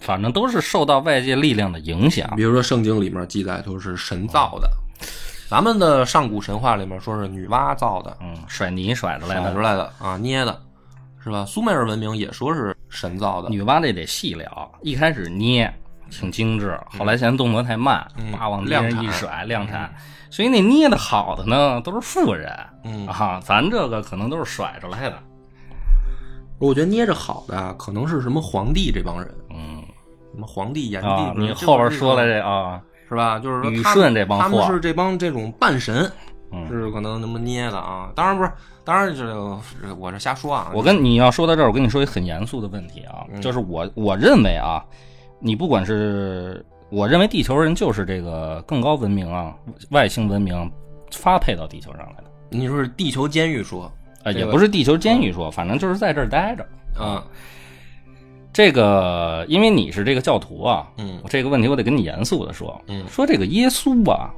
反正都是受到外界力量的影响。比如说圣经里面记载都是神造的，咱们的上古神话里面说是女娲造的，甩泥甩出来的啊，捏的，是吧？苏美尔文明也说是神造的。女娲这得细聊，一开始捏，挺精致，后来嫌动作太慢，往别人一甩，量产。所以那捏的好的呢，都是富人，啊，咱这个可能都是甩出来的。我觉得捏着好的可能是什么皇帝这帮人，什么皇帝炎帝，你后边说来这啊，是吧？就是说他们顺这帮货，他们是这帮这种半神。是可能那么捏的啊，当然不是，当然是我这瞎说啊。我跟你要说到这儿，我跟你说一很严肃的问题啊，就是我认为啊，你不管是我认为地球人就是这个更高文明啊，外星文明发配到地球上来的。你说是地球监狱说啊、也不是地球监狱说，反正就是在这儿待着啊。这个因为你是这个教徒啊，我这个问题我得跟你严肃的说，说这个耶稣啊。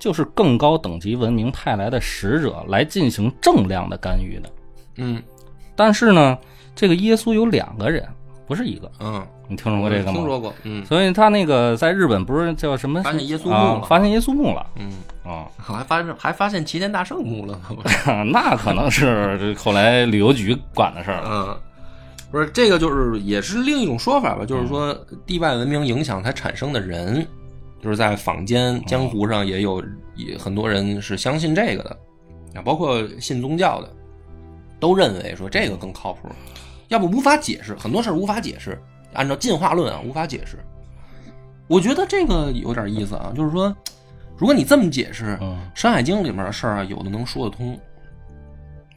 就是更高等级文明派来的使者来进行正量的干预的，但是呢，这个耶稣有两个人，不是一个，你听说过这个吗？听说过，所以他那个在日本不是叫什么？发现耶稣墓了，发现耶稣墓了，还发现齐天大圣墓了，那可能是后来旅游局管的事儿了。不是这个，就是也是另一种说法吧，就是说地外文明影响它产生的人。就是在坊间江湖上也有很多人是相信这个的啊，包括信宗教的都认为说这个更靠谱，要不无法解释，很多事儿无法解释，按照进化论啊无法解释。我觉得这个有点意思啊，就是说如果你这么解释山海经里面的事儿啊，有的能说得通。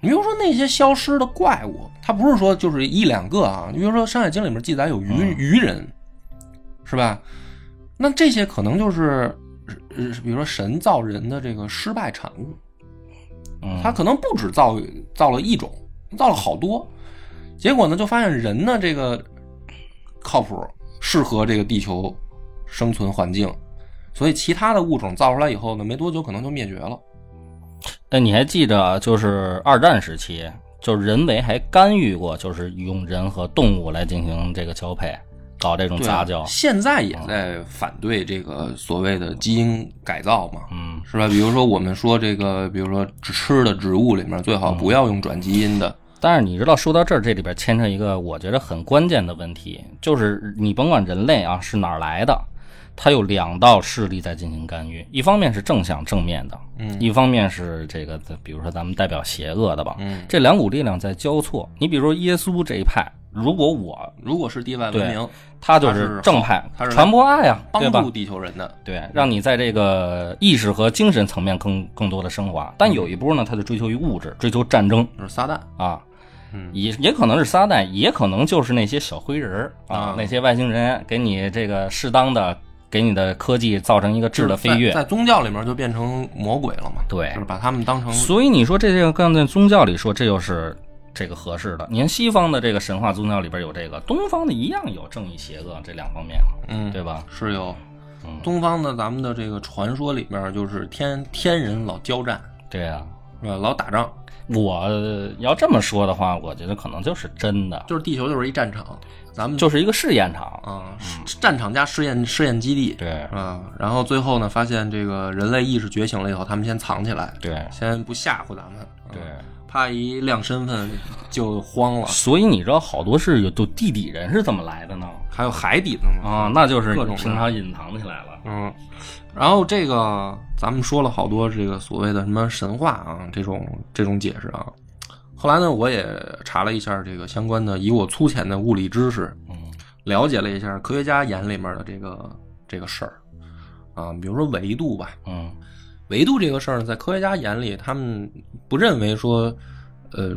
你比如说那些消失的怪物，它不是说就是一两个啊，你比如说山海经里面记载有鱼人是吧，那这些可能就是比如说神造人的这个失败产物，他可能不止造了一种，造了好多，结果呢就发现人呢这个靠谱，适合这个地球生存环境，所以其他的物种造出来以后呢没多久可能就灭绝了。但你还记着就是二战时期就人为还干预过，就是用人和动物来进行这个交配，搞这种杂交、现在也在反对这个所谓的基因改造嘛，是吧？比如说我们说这个，比如说吃的植物里面最好不要用转基因的。但是你知道，说到这儿，这里边牵扯一个我觉得很关键的问题，就是你甭管人类啊是哪儿来的，它有两道势力在进行干预，一方面是正向正面的，一方面是这个，比如说咱们代表邪恶的吧，这两股力量在交错。你比如说耶稣这一派。如果是地外文明，他就是正派，他是传播爱啊，帮助地球人的，对，让你在这个意识和精神层面更多的升华。但有一波呢，他就追求于物质，追求战争，就是撒旦啊，也可能是撒旦，也可能就是那些小灰人啊，那些外星人给你这个适当的给你的科技造成一个质的飞跃，在宗教里面就变成魔鬼了嘛，对，就是把他们当成。所以你说这个刚才宗教里说，这就是。这个合适的，你看西方的这个神话宗教里边有这个，东方的一样有正义邪恶这两方面，对吧？是有，东方的咱们的这个传说里面就是天人老交战，对啊，是吧？老打仗。我要这么说的话，我觉得可能就是真的，就是地球就是一战场，咱们就是一个试验场啊，战场加试验基地，对啊。然后最后呢，发现这个人类意识觉醒了以后，他们先藏起来，对，先不吓唬咱们，对。怕一亮身份就慌了，所以你知道好多是有都地底人是怎么来的呢？还有海底的呢啊，那就是平常隐藏起来了。然后这个咱们说了好多这个所谓的什么神话啊，这种解释啊。后来呢，我也查了一下这个相关的，以我粗浅的物理知识，了解了一下科学家眼里面的这个事儿啊，比如说维度吧，维度这个事儿呢，在科学家眼里，他们不认为说，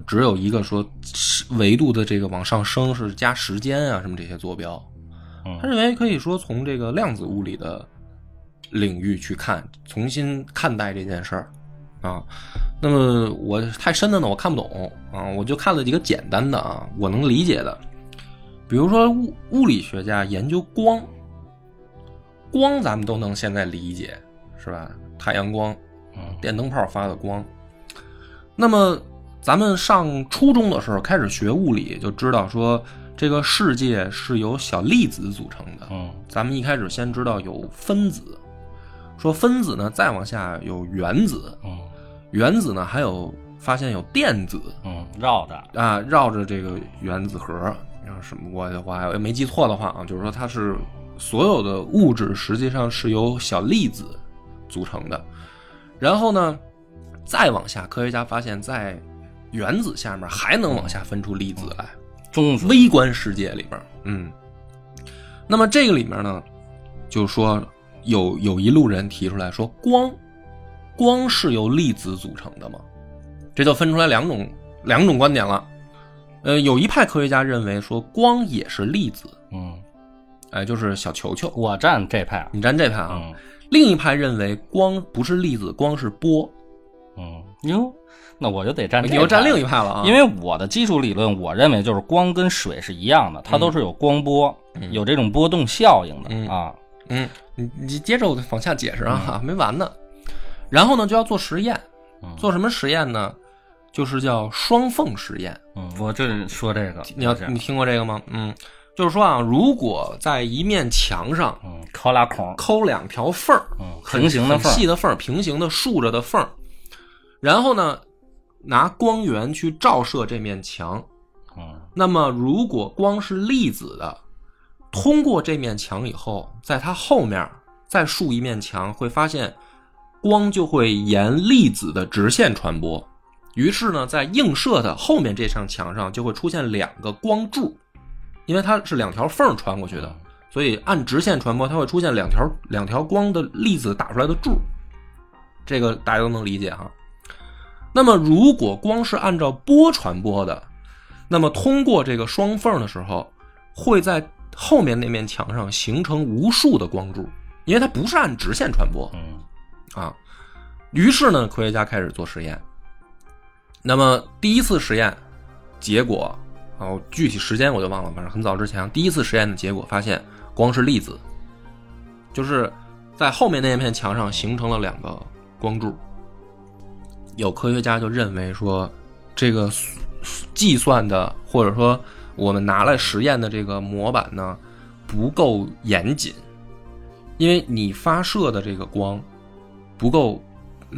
只有一个说维度的这个往上升是加时间啊什么这些坐标，他认为可以说从这个量子物理的领域去看，重新看待这件事儿啊。那么我太深的呢，我看不懂啊，我就看了几个简单的啊，我能理解的，比如说物理学家研究光咱们都能现在理解，是吧？太阳光，电灯泡发的光。那么咱们上初中的时候开始学物理，就知道说这个世界是由小粒子组成的。咱们一开始先知道有分子，说分子呢，再往下有原子，原子呢还有发现有电子，绕着这个原子核，什么我还没记错的话啊，就是说它是所有的物质实际上是由小粒子组成的。然后呢，再往下，科学家发现在原子下面还能往下分出粒子来，微观世界里边。嗯，那么这个里面呢，就说有一路人提出来说，光是由粒子组成的吗？这就分出来两种观点了。有一派科学家认为说光也是粒子，嗯，哎，就是小球球。我站这派，你站这派啊。嗯，另一派认为光不是粒子，光是波。嗯，哟，那我就得站这派，你又站另一派了啊。因为我的基础理论，我认为就是光跟水是一样的，它都是有光波，有这种波动效应的，啊。嗯，你接着我往下解释啊，没完呢。然后呢，就要做实验，做什么实验呢？就是叫双缝实验。嗯，我这说这个，你听过这个吗？嗯，就是说啊，如果在一面墙上，抠俩孔，抠两条缝儿，平行的缝，细的缝，平行的竖着的缝，然后呢，拿光源去照射这面墙。嗯，那么如果光是粒子的，通过这面墙以后，在它后面再竖一面墙，会发现光就会沿粒子的直线传播。于是呢，在映射的后面这扇墙上就会出现两个光柱，因为它是两条缝穿过去的，所以按直线传播，它会出现两条光的粒子打出来的柱。这个大家都能理解哈。那么如果光是按照波传播的，那么通过这个双缝的时候，会在后面那面墙上形成无数的光柱，因为它不是按直线传播。啊，于是呢，科学家开始做实验。那么第一次实验结果，哦，具体时间我就忘了，反正很早之前第一次实验的结果发现光是粒子，就是在后面那面墙上形成了两个光柱。有科学家就认为说，这个计算的或者说我们拿来实验的这个模板呢不够严谨，因为你发射的这个光不够，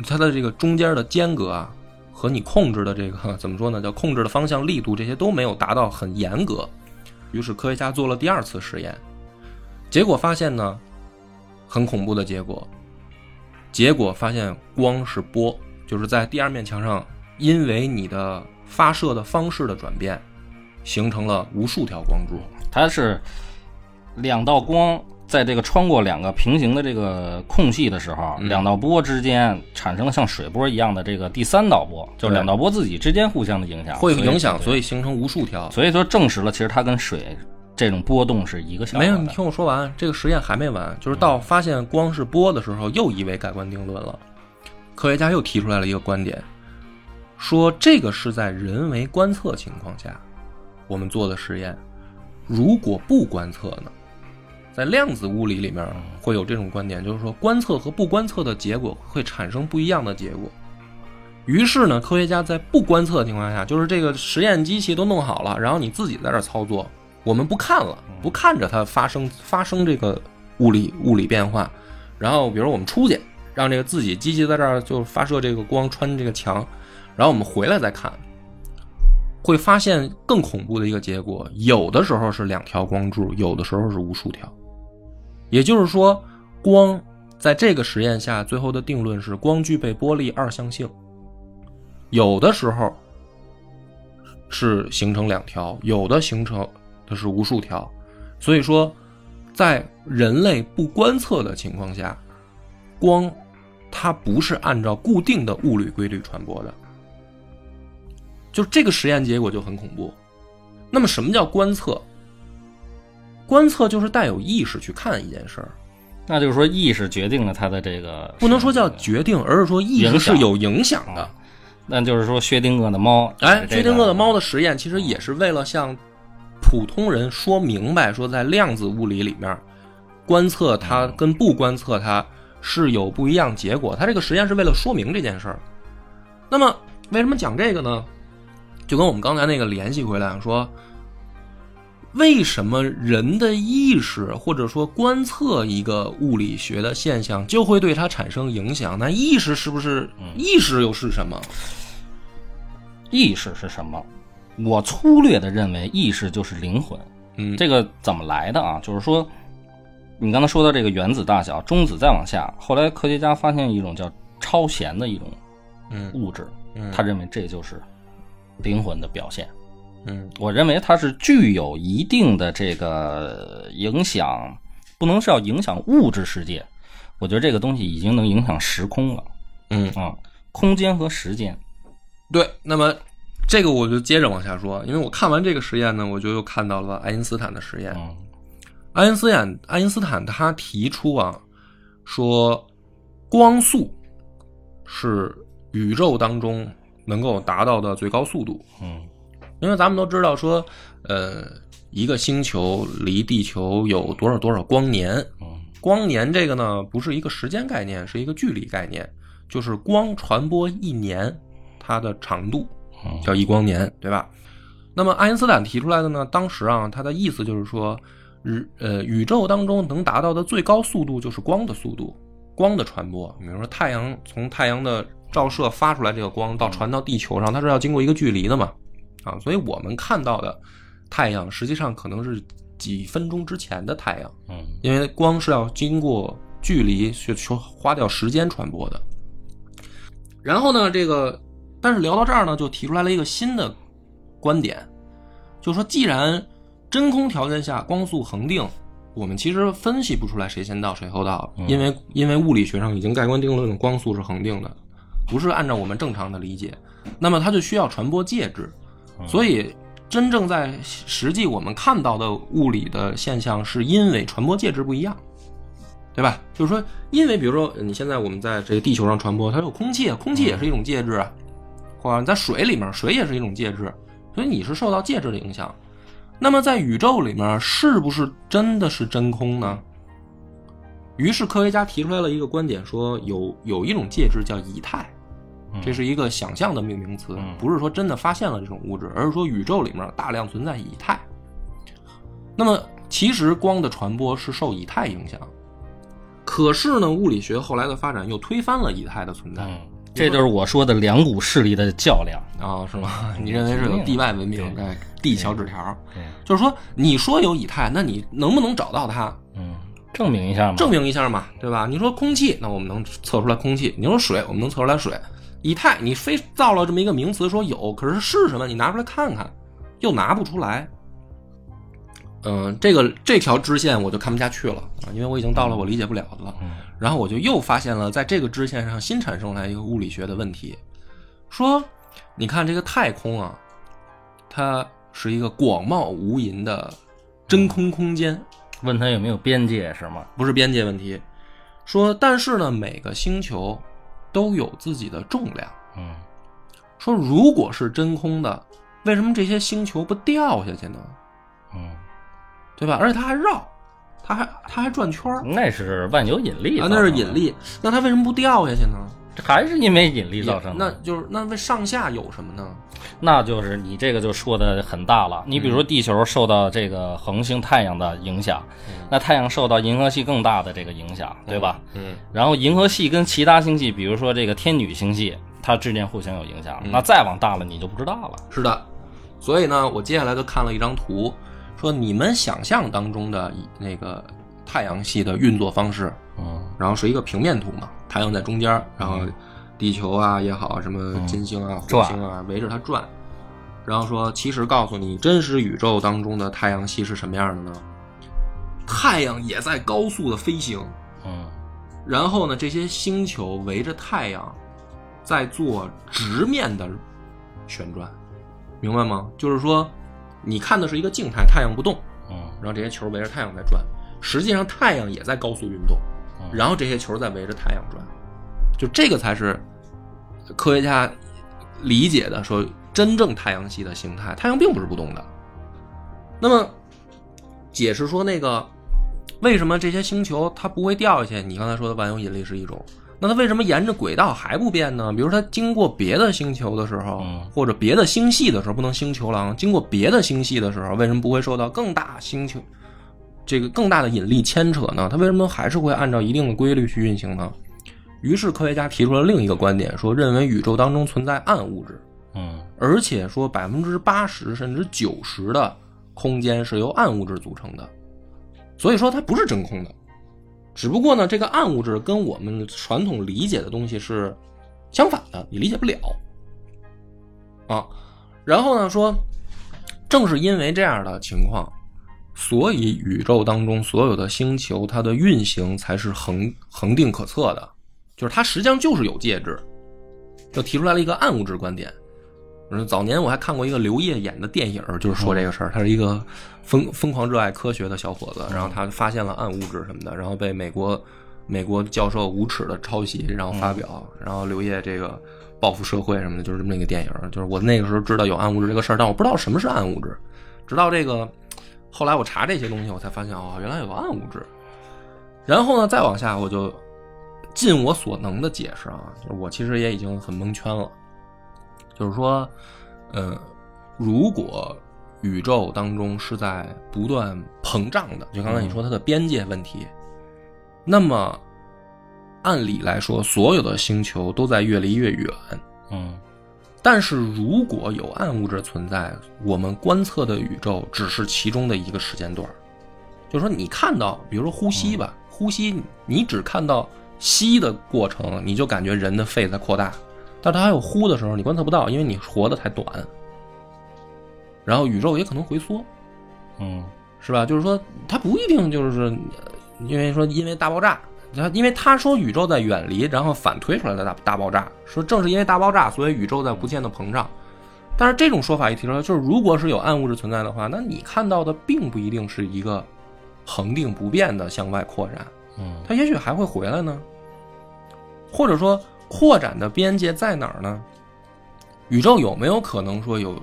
它的这个中间的间隔啊和你控制的这个怎么说呢，叫控制的方向、力度，这些都没有达到很严格。于是科学家做了第二次实验，结果发现呢，很恐怖的结果发现光是波，就是在第二面墙上，因为你的发射的方式的转变，形成了无数条光柱。它是两道光在这个穿过两个平行的这个空隙的时候，两道波之间产生了像水波一样的这个第三道波，就是两道波自己之间互相的影响，会影响，所以形成无数条。所以说证实了，其实它跟水这种波动是一个效果。没有，你听我说完，这个实验还没完，就是到发现光是波的时候，又一维改观定论了。科学家又提出来了一个观点，说这个是在人为观测情况下我们做的实验，如果不观测呢？在量子物理里面会有这种观点，就是说观测和不观测的结果会产生不一样的结果。于是呢，科学家在不观测的情况下，就是这个实验机器都弄好了，然后你自己在这操作，我们不看了，不看着它发生这个物理变化，然后比如我们出去，让这个自己机器在这儿就发射这个光穿这个墙，然后我们回来再看，会发现更恐怖的一个结果，有的时候是两条光柱，有的时候是无数条。也就是说，光在这个实验下最后的定论是光具备波粒二象性，有的时候是形成两条，有的形成的是无数条。所以说在人类不观测的情况下，光它不是按照固定的物理规律传播的，就这个实验结果就很恐怖。那么什么叫观测？观测就是带有意识去看一件事儿，那就是说意识决定了它的这个，不能说叫决定，而是说意识是有影响的。哦，那就是说薛定谔的猫，哎，薛定谔的猫的实验其实也是为了向普通人说明白，说在量子物理里面，观测它跟不观测它是有不一样结果，它这个实验是为了说明这件事儿。那么为什么讲这个呢？就跟我们刚才那个联系回来，说为什么人的意识或者说观测一个物理学的现象就会对它产生影响？那意识是不是？意识又是什么？意识是什么？我粗略的认为意识就是灵魂。这个怎么来的啊？就是说你刚才说的这个原子大小，中子再往下，后来科学家发现一种叫超弦的一种物质，他认为这就是灵魂的表现。我认为它是具有一定的这个影响，不能是要影响物质世界，我觉得这个东西已经能影响时空了。空间和时间。对，那么这个我就接着往下说，因为我看完这个实验呢，我就又看到了爱因斯坦的实验。爱因斯坦他提出啊，说光速是宇宙当中能够达到的最高速度。因为咱们都知道说，一个星球离地球有多少多少光年。光年这个呢，不是一个时间概念，是一个距离概念，就是光传播一年它的长度叫一光年，对吧？那么爱因斯坦提出来的呢，当时啊，他的意思就是说，宇宙当中能达到的最高速度就是光的速度，光的传播。比如说太阳，从太阳的照射发出来这个光到传到地球上，它是要经过一个距离的嘛，啊，所以我们看到的太阳实际上可能是几分钟之前的太阳，因为光是要经过距离去花掉时间传播的。然后呢，这个但是聊到这儿呢，就提出来了一个新的观点，就是说既然真空条件下光速恒定，我们其实分析不出来谁先到谁后到，因为物理学上已经盖棺定论，光速是恒定的，不是按照我们正常的理解，那么它就需要传播介质。所以真正在实际我们看到的物理的现象，是因为传播介质不一样，对吧？就是说，因为比如说你现在我们在这个地球上传播，它有空气，空气也是一种介质啊，或者在水里面，水也是一种介质，所以你是受到介质的影响。那么在宇宙里面，是不是真的是真空呢？于是科学家提出来了一个观点，说有一种介质叫仪态，这是一个想象的命名词，不是说真的发现了这种物质，而是说宇宙里面大量存在仪态。那么其实光的传播是受仪态影响，可是呢，物理学后来的发展又推翻了仪态的存在。这就是我说的两股势力的较量啊，是吗？你认为是有地外文明，地壳纸条，就是说你说有仪态，那你能不能找到它？证明一下嘛，对吧？你说空气，那我们能测出来空气；你说水，我们能测出来水。以太你非造了这么一个名词说有，可是是什么你拿出来看看又拿不出来。这条支线我就看不下去了，因为我已经到了我理解不了的了。然后我就又发现了在这个支线上新产生来一个物理学的问题，说你看这个太空啊，它是一个广袤无垠的真空空间，问它有没有边界是吗？不是边界问题，说但是呢每个星球都有自己的重量。说如果是真空的，为什么这些星球不掉下去呢？对吧？而且它还绕，它还转圈，那是万有引力啊，那是引力。那它为什么不掉下去呢？还是因为引力造成的。那上下有什么呢？那就是你这个就说的很大了。你比如说地球受到这个恒星太阳的影响，那太阳受到银河系更大的这个影响，对吧？然后银河系跟其他星系，比如说这个天女星系，它之间互相有影响。那再往大了你就不知道了。是的。所以呢，我接下来就看了一张图，说你们想象当中的那个太阳系的运作方式，然后是一个平面图嘛，太阳在中间，然后地球啊也好，什么金星啊、火星啊围着它转，然后说其实告诉你真实宇宙当中的太阳系是什么样的呢？太阳也在高速的飞行，然后呢这些星球围着太阳在做直面的旋转，明白吗？就是说你看的是一个静态，太阳不动，然后这些球围着太阳在转，实际上太阳也在高速运动，然后这些球在围着太阳转，就这个才是科学家理解的说真正太阳系的形态，太阳并不是不动的。那么解释说那个为什么这些星球它不会掉下去，你刚才说的万有引力是一种，那它为什么沿着轨道还不变呢？比如它经过别的星球的时候，或者别的星系的时候，不能星球了，经过别的星系的时候，为什么不会受到更大星球这个更大的引力牵扯呢？它为什么还是会按照一定的规律去运行呢？于是科学家提出了另一个观点，说认为宇宙当中存在暗物质，而且说 80% 甚至 90% 的空间是由暗物质组成的，所以说它不是真空的，只不过呢，这个暗物质跟我们传统理解的东西是相反的，你理解不了啊。然后呢，说正是因为这样的情况，所以宇宙当中所有的星球它的运行才是恒定可测的，就是它实际上就是有介质，就提出来了一个暗物质观点。早年我还看过一个刘烨演的电影，就是说这个事儿，他是一个疯狂热爱科学的小伙子，然后他发现了暗物质什么的，然后被美国教授无耻的抄袭，然后发表，然后刘烨这个报复社会什么的，就是这么一个电影。就是我那个时候知道有暗物质这个事儿，但我不知道什么是暗物质，直到这个后来我查这些东西，我才发现哦，原来有暗物质。然后呢，再往下我就尽我所能的解释啊，就是我其实也已经很蒙圈了。就是说，如果宇宙当中是在不断膨胀的，就刚才你说它的边界问题，那么按理来说，所有的星球都在越离越远。嗯，但是如果有暗物质存在，我们观测的宇宙只是其中的一个时间段。就是说，你看到，比如说呼吸吧，呼吸你只看到吸的过程，你就感觉人的肺在扩大。但它还有呼的时候，你观测不到，因为你活得太短。然后宇宙也可能回缩，嗯，是吧？就是说，它不一定就是因为大爆炸，因为他说宇宙在远离，然后反推出来的大爆炸，说正是因为大爆炸，所以宇宙在不见的膨胀。但是这种说法一提出来，就是如果是有暗物质存在的话，那你看到的并不一定是一个恒定不变的向外扩展，嗯，它也许还会回来呢，或者说。扩展的边界在哪儿呢？宇宙有没有可能说有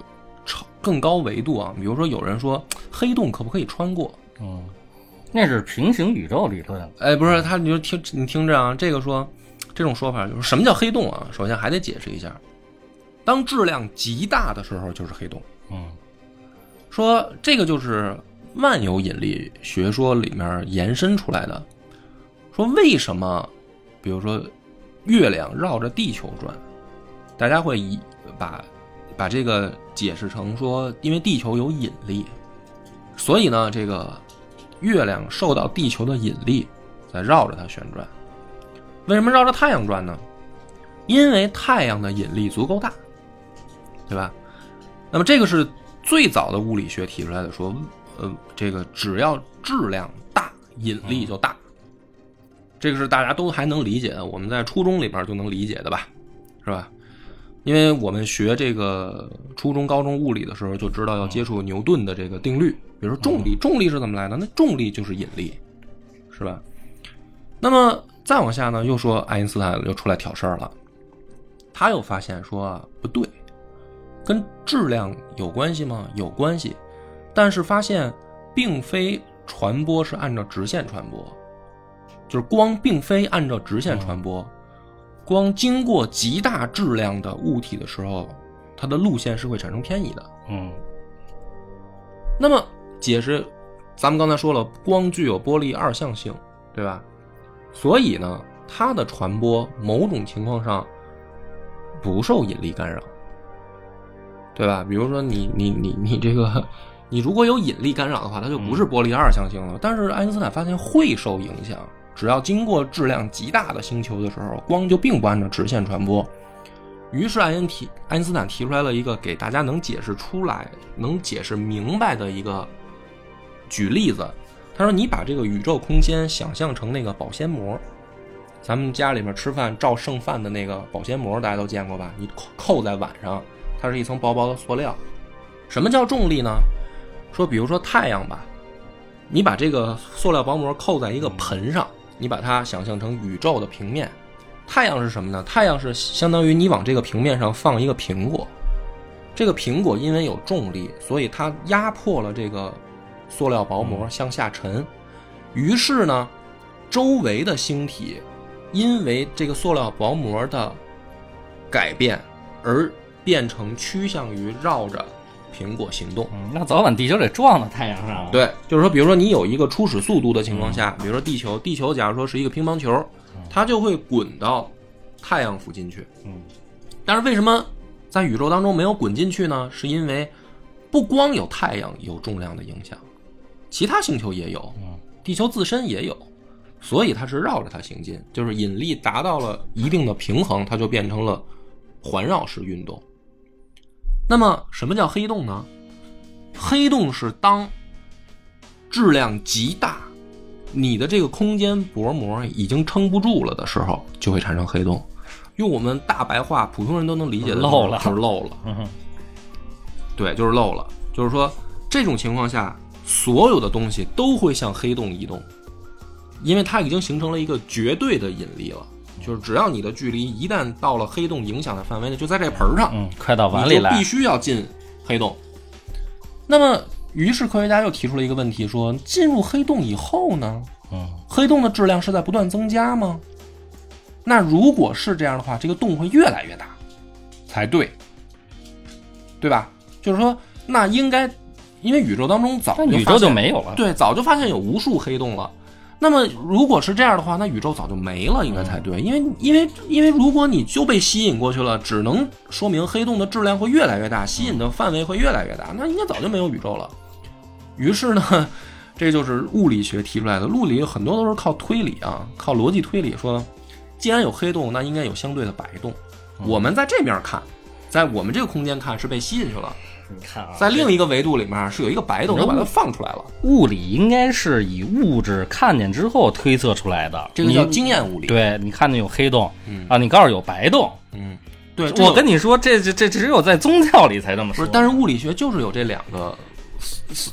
更高维度啊？比如说有人说黑洞可不可以穿过？嗯，那是平行宇宙理论。哎，不是，他你听着啊，这个说这种说法就是什么叫黑洞啊？首先还得解释一下，当质量极大的时候就是黑洞。嗯，说这个就是万有引力学说里面延伸出来的。说为什么，比如说。月亮绕着地球转，大家会把这个解释成说，因为地球有引力，所以呢，这个月亮受到地球的引力，在绕着它旋转。为什么绕着太阳转呢？因为太阳的引力足够大，对吧？那么这个是最早的物理学提出来的，说，这个只要质量大，引力就大。这个是大家都还能理解的，我们在初中里面就能理解的吧，是吧？因为我们学这个初中高中物理的时候就知道要接触牛顿的这个定律，比如说重力是怎么来的？那重力就是引力，是吧？那么再往下呢，又说爱因斯坦又出来挑事儿了，他又发现说不对，跟质量有关系吗？有关系，但是发现并非传播是按照直线传播。就是光并非按照直线传播，光经过极大质量的物体的时候，它的路线是会产生偏移的。嗯。那么解释，咱们刚才说了，光具有波粒二象性，对吧？所以呢，它的传播某种情况上不受引力干扰，对吧？比如说你这个，你如果有引力干扰的话，它就不是波粒二象性了。但是爱因斯坦发现会受影响。只要经过质量极大的星球的时候，光就并不按照直线传播。于是爱因斯坦提出来了一个给大家能解释出来、能解释明白的一个举例子。他说：“你把这个宇宙空间想象成那个保鲜膜，咱们家里面吃饭照剩饭的那个保鲜膜，大家都见过吧？你扣在碗上，它是一层薄薄的塑料。什么叫重力呢？说，比如说太阳吧，你把这个塑料薄膜扣在一个盆上。”你把它想象成宇宙的平面，太阳是什么呢？太阳是相当于你往这个平面上放一个苹果，这个苹果因为有重力，所以它压迫了这个塑料薄膜向下沉。于是呢，周围的星体因为这个塑料薄膜的改变而变成趋向于绕着苹果行动，那早晚地球得撞到太阳上了。对，就是说，比如说你有一个初始速度的情况下，比如说地球假如说是一个乒乓球，它就会滚到太阳附近去。嗯，但是为什么在宇宙当中没有滚进去呢？是因为不光有太阳有重量的影响，其他星球也有，地球自身也有，所以它是绕着它行进，就是引力达到了一定的平衡，它就变成了环绕式运动。那么什么叫黑洞呢？黑洞是当质量极大，你的这个空间薄膜已经撑不住了的时候，就会产生黑洞。用我们大白话普通人都能理解的，漏了就是漏了、嗯、对，就是漏了，就是说这种情况下所有的东西都会向黑洞移动，因为它已经形成了一个绝对的引力了，就是只要你的距离一旦到了黑洞影响的范围内，就在这盆上、嗯、快到碗里来，你就必须要进黑洞。那么于是科学家又提出了一个问题，说进入黑洞以后呢、嗯、黑洞的质量是在不断增加吗？那如果是这样的话，这个洞会越来越大才对，对吧？就是说那应该，因为宇宙当中早就宇宙就没有了，对，早就发现有无数黑洞了。那么如果是这样的话，那宇宙早就没了应该才对、嗯、因为如果你就被吸引过去了，只能说明黑洞的质量会越来越大，吸引的范围会越来越大，那应该早就没有宇宙了。于是呢，这就是物理学提出来的，物理很多都是靠推理啊，靠逻辑推理，说既然有黑洞，那应该有相对的摆动。我们在这面看，在我们这个空间看是被吸进去了，你看啊，在另一个维度里面是有一个摆动，我把它放出来了。物理应该是以物质看见之后推测出来的，这个叫经验物理。对，你看见有黑洞、嗯、啊，你告诉有白洞，嗯，对，我跟你说，这只有在宗教里才这么说。不是，但是物理学就是有这两个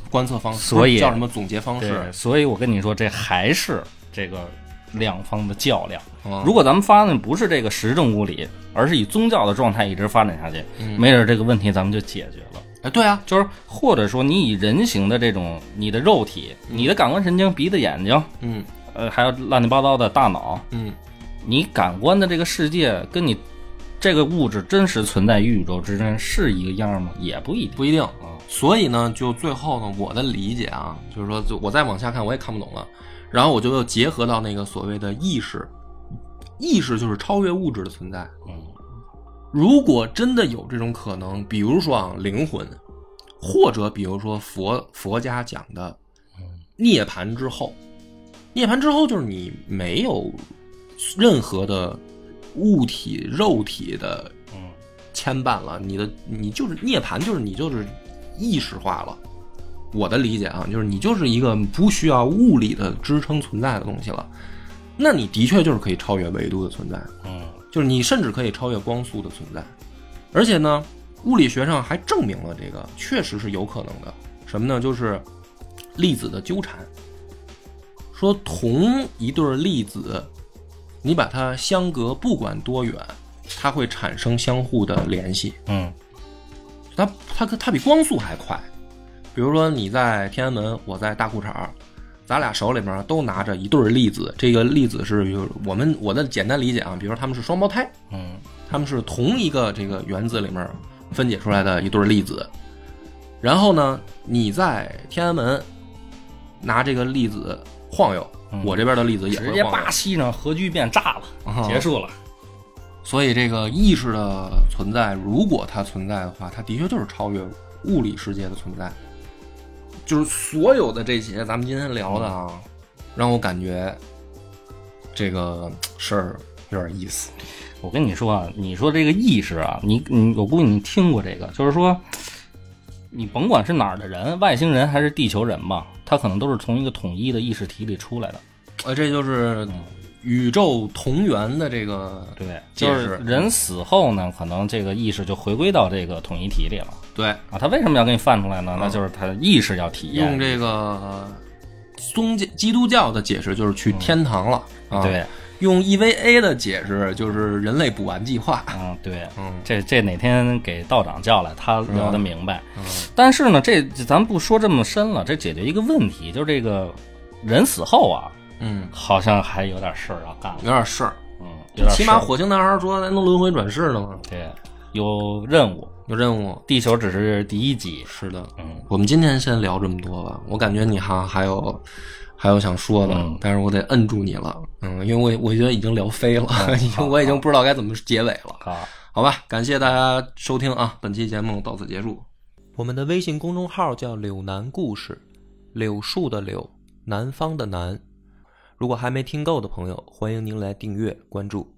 观测方式，所以叫什么总结方式？所以我跟你说，这还是这个。两方的较量，如果咱们发展不是这个实证物理，而是以宗教的状态一直发展下去，没准这个问题咱们就解决了。哎，对啊，就是或者说你以人形的这种你的肉体、你的感官神经、鼻子、眼睛，嗯，还有乱七八糟的大脑，嗯，你感官的这个世界跟你这个物质真实存在于宇宙之间是一个样吗？也不一定，不一定啊。所以呢，就最后呢，我的理解啊，就是说，就我再往下看，我也看不懂了。然后我就又结合到那个所谓的意识，意识就是超越物质的存在。如果真的有这种可能，比如说啊灵魂，或者比如说佛家讲的涅槃之后，涅槃之后就是你没有任何的物体、肉体的牵绊了，你就是涅槃，就是你就是意识化了。我的理解啊，就是你就是一个不需要物理的支撑存在的东西了，那你的确就是可以超越维度的存在，就是你甚至可以超越光速的存在。而且呢，物理学上还证明了这个确实是有可能的。什么呢？就是粒子的纠缠，说同一对粒子，你把它相隔不管多远，它会产生相互的联系。嗯，它比光速还快。比如说你在天安门，我在大裤衩，咱俩手里面都拿着一对粒子，这个粒子是我的简单理解啊，比如说他们是双胞胎，嗯，他们是同一个这个原子里面分解出来的一对粒子。然后呢，你在天安门拿这个粒子晃悠，我这边的粒子也会晃悠，直接巴西呢核聚变炸了、结束了。所以这个意识的存在，如果它存在的话，它的确就是超越物理世界的存在。就是所有的这些咱们今天聊的啊，让我感觉这个事儿有点意思。我跟你说啊，你说这个意识啊，你我估计你听过这个，就是说你甭管是哪儿的人，外星人还是地球人吧，他可能都是从一个统一的意识体里出来的。这就是宇宙同源的这个对，就是人死后呢，可能这个意识就回归到这个统一体里了。对啊，他为什么要给你放出来呢？那就是他的意识要体验。用这个基督教的解释就是去天堂了、啊、对。用 EVA 的解释就是人类补完计划。嗯，对，嗯，这哪天给道长叫来，他聊得明白。但是呢，这咱不说这么深了，这解决一个问题，就是这个人死后啊，嗯，好像还有点事儿要干，有点事儿，嗯，有点事。起码火星男孩说还能轮回转世呢嘛。对，有任务。有任务，地球只是第一集。是的，嗯，我们今天先聊这么多吧。我感觉你还有想说的，但是我得摁住你了，嗯，因为我觉得已经聊飞了，我已经不知道该怎么结尾了。好吧，感谢大家收听啊，本期节目到此结束。我们的微信公众号叫“柳南故事”，柳树的柳，南方的南。如果还没听够的朋友，欢迎您来订阅关注。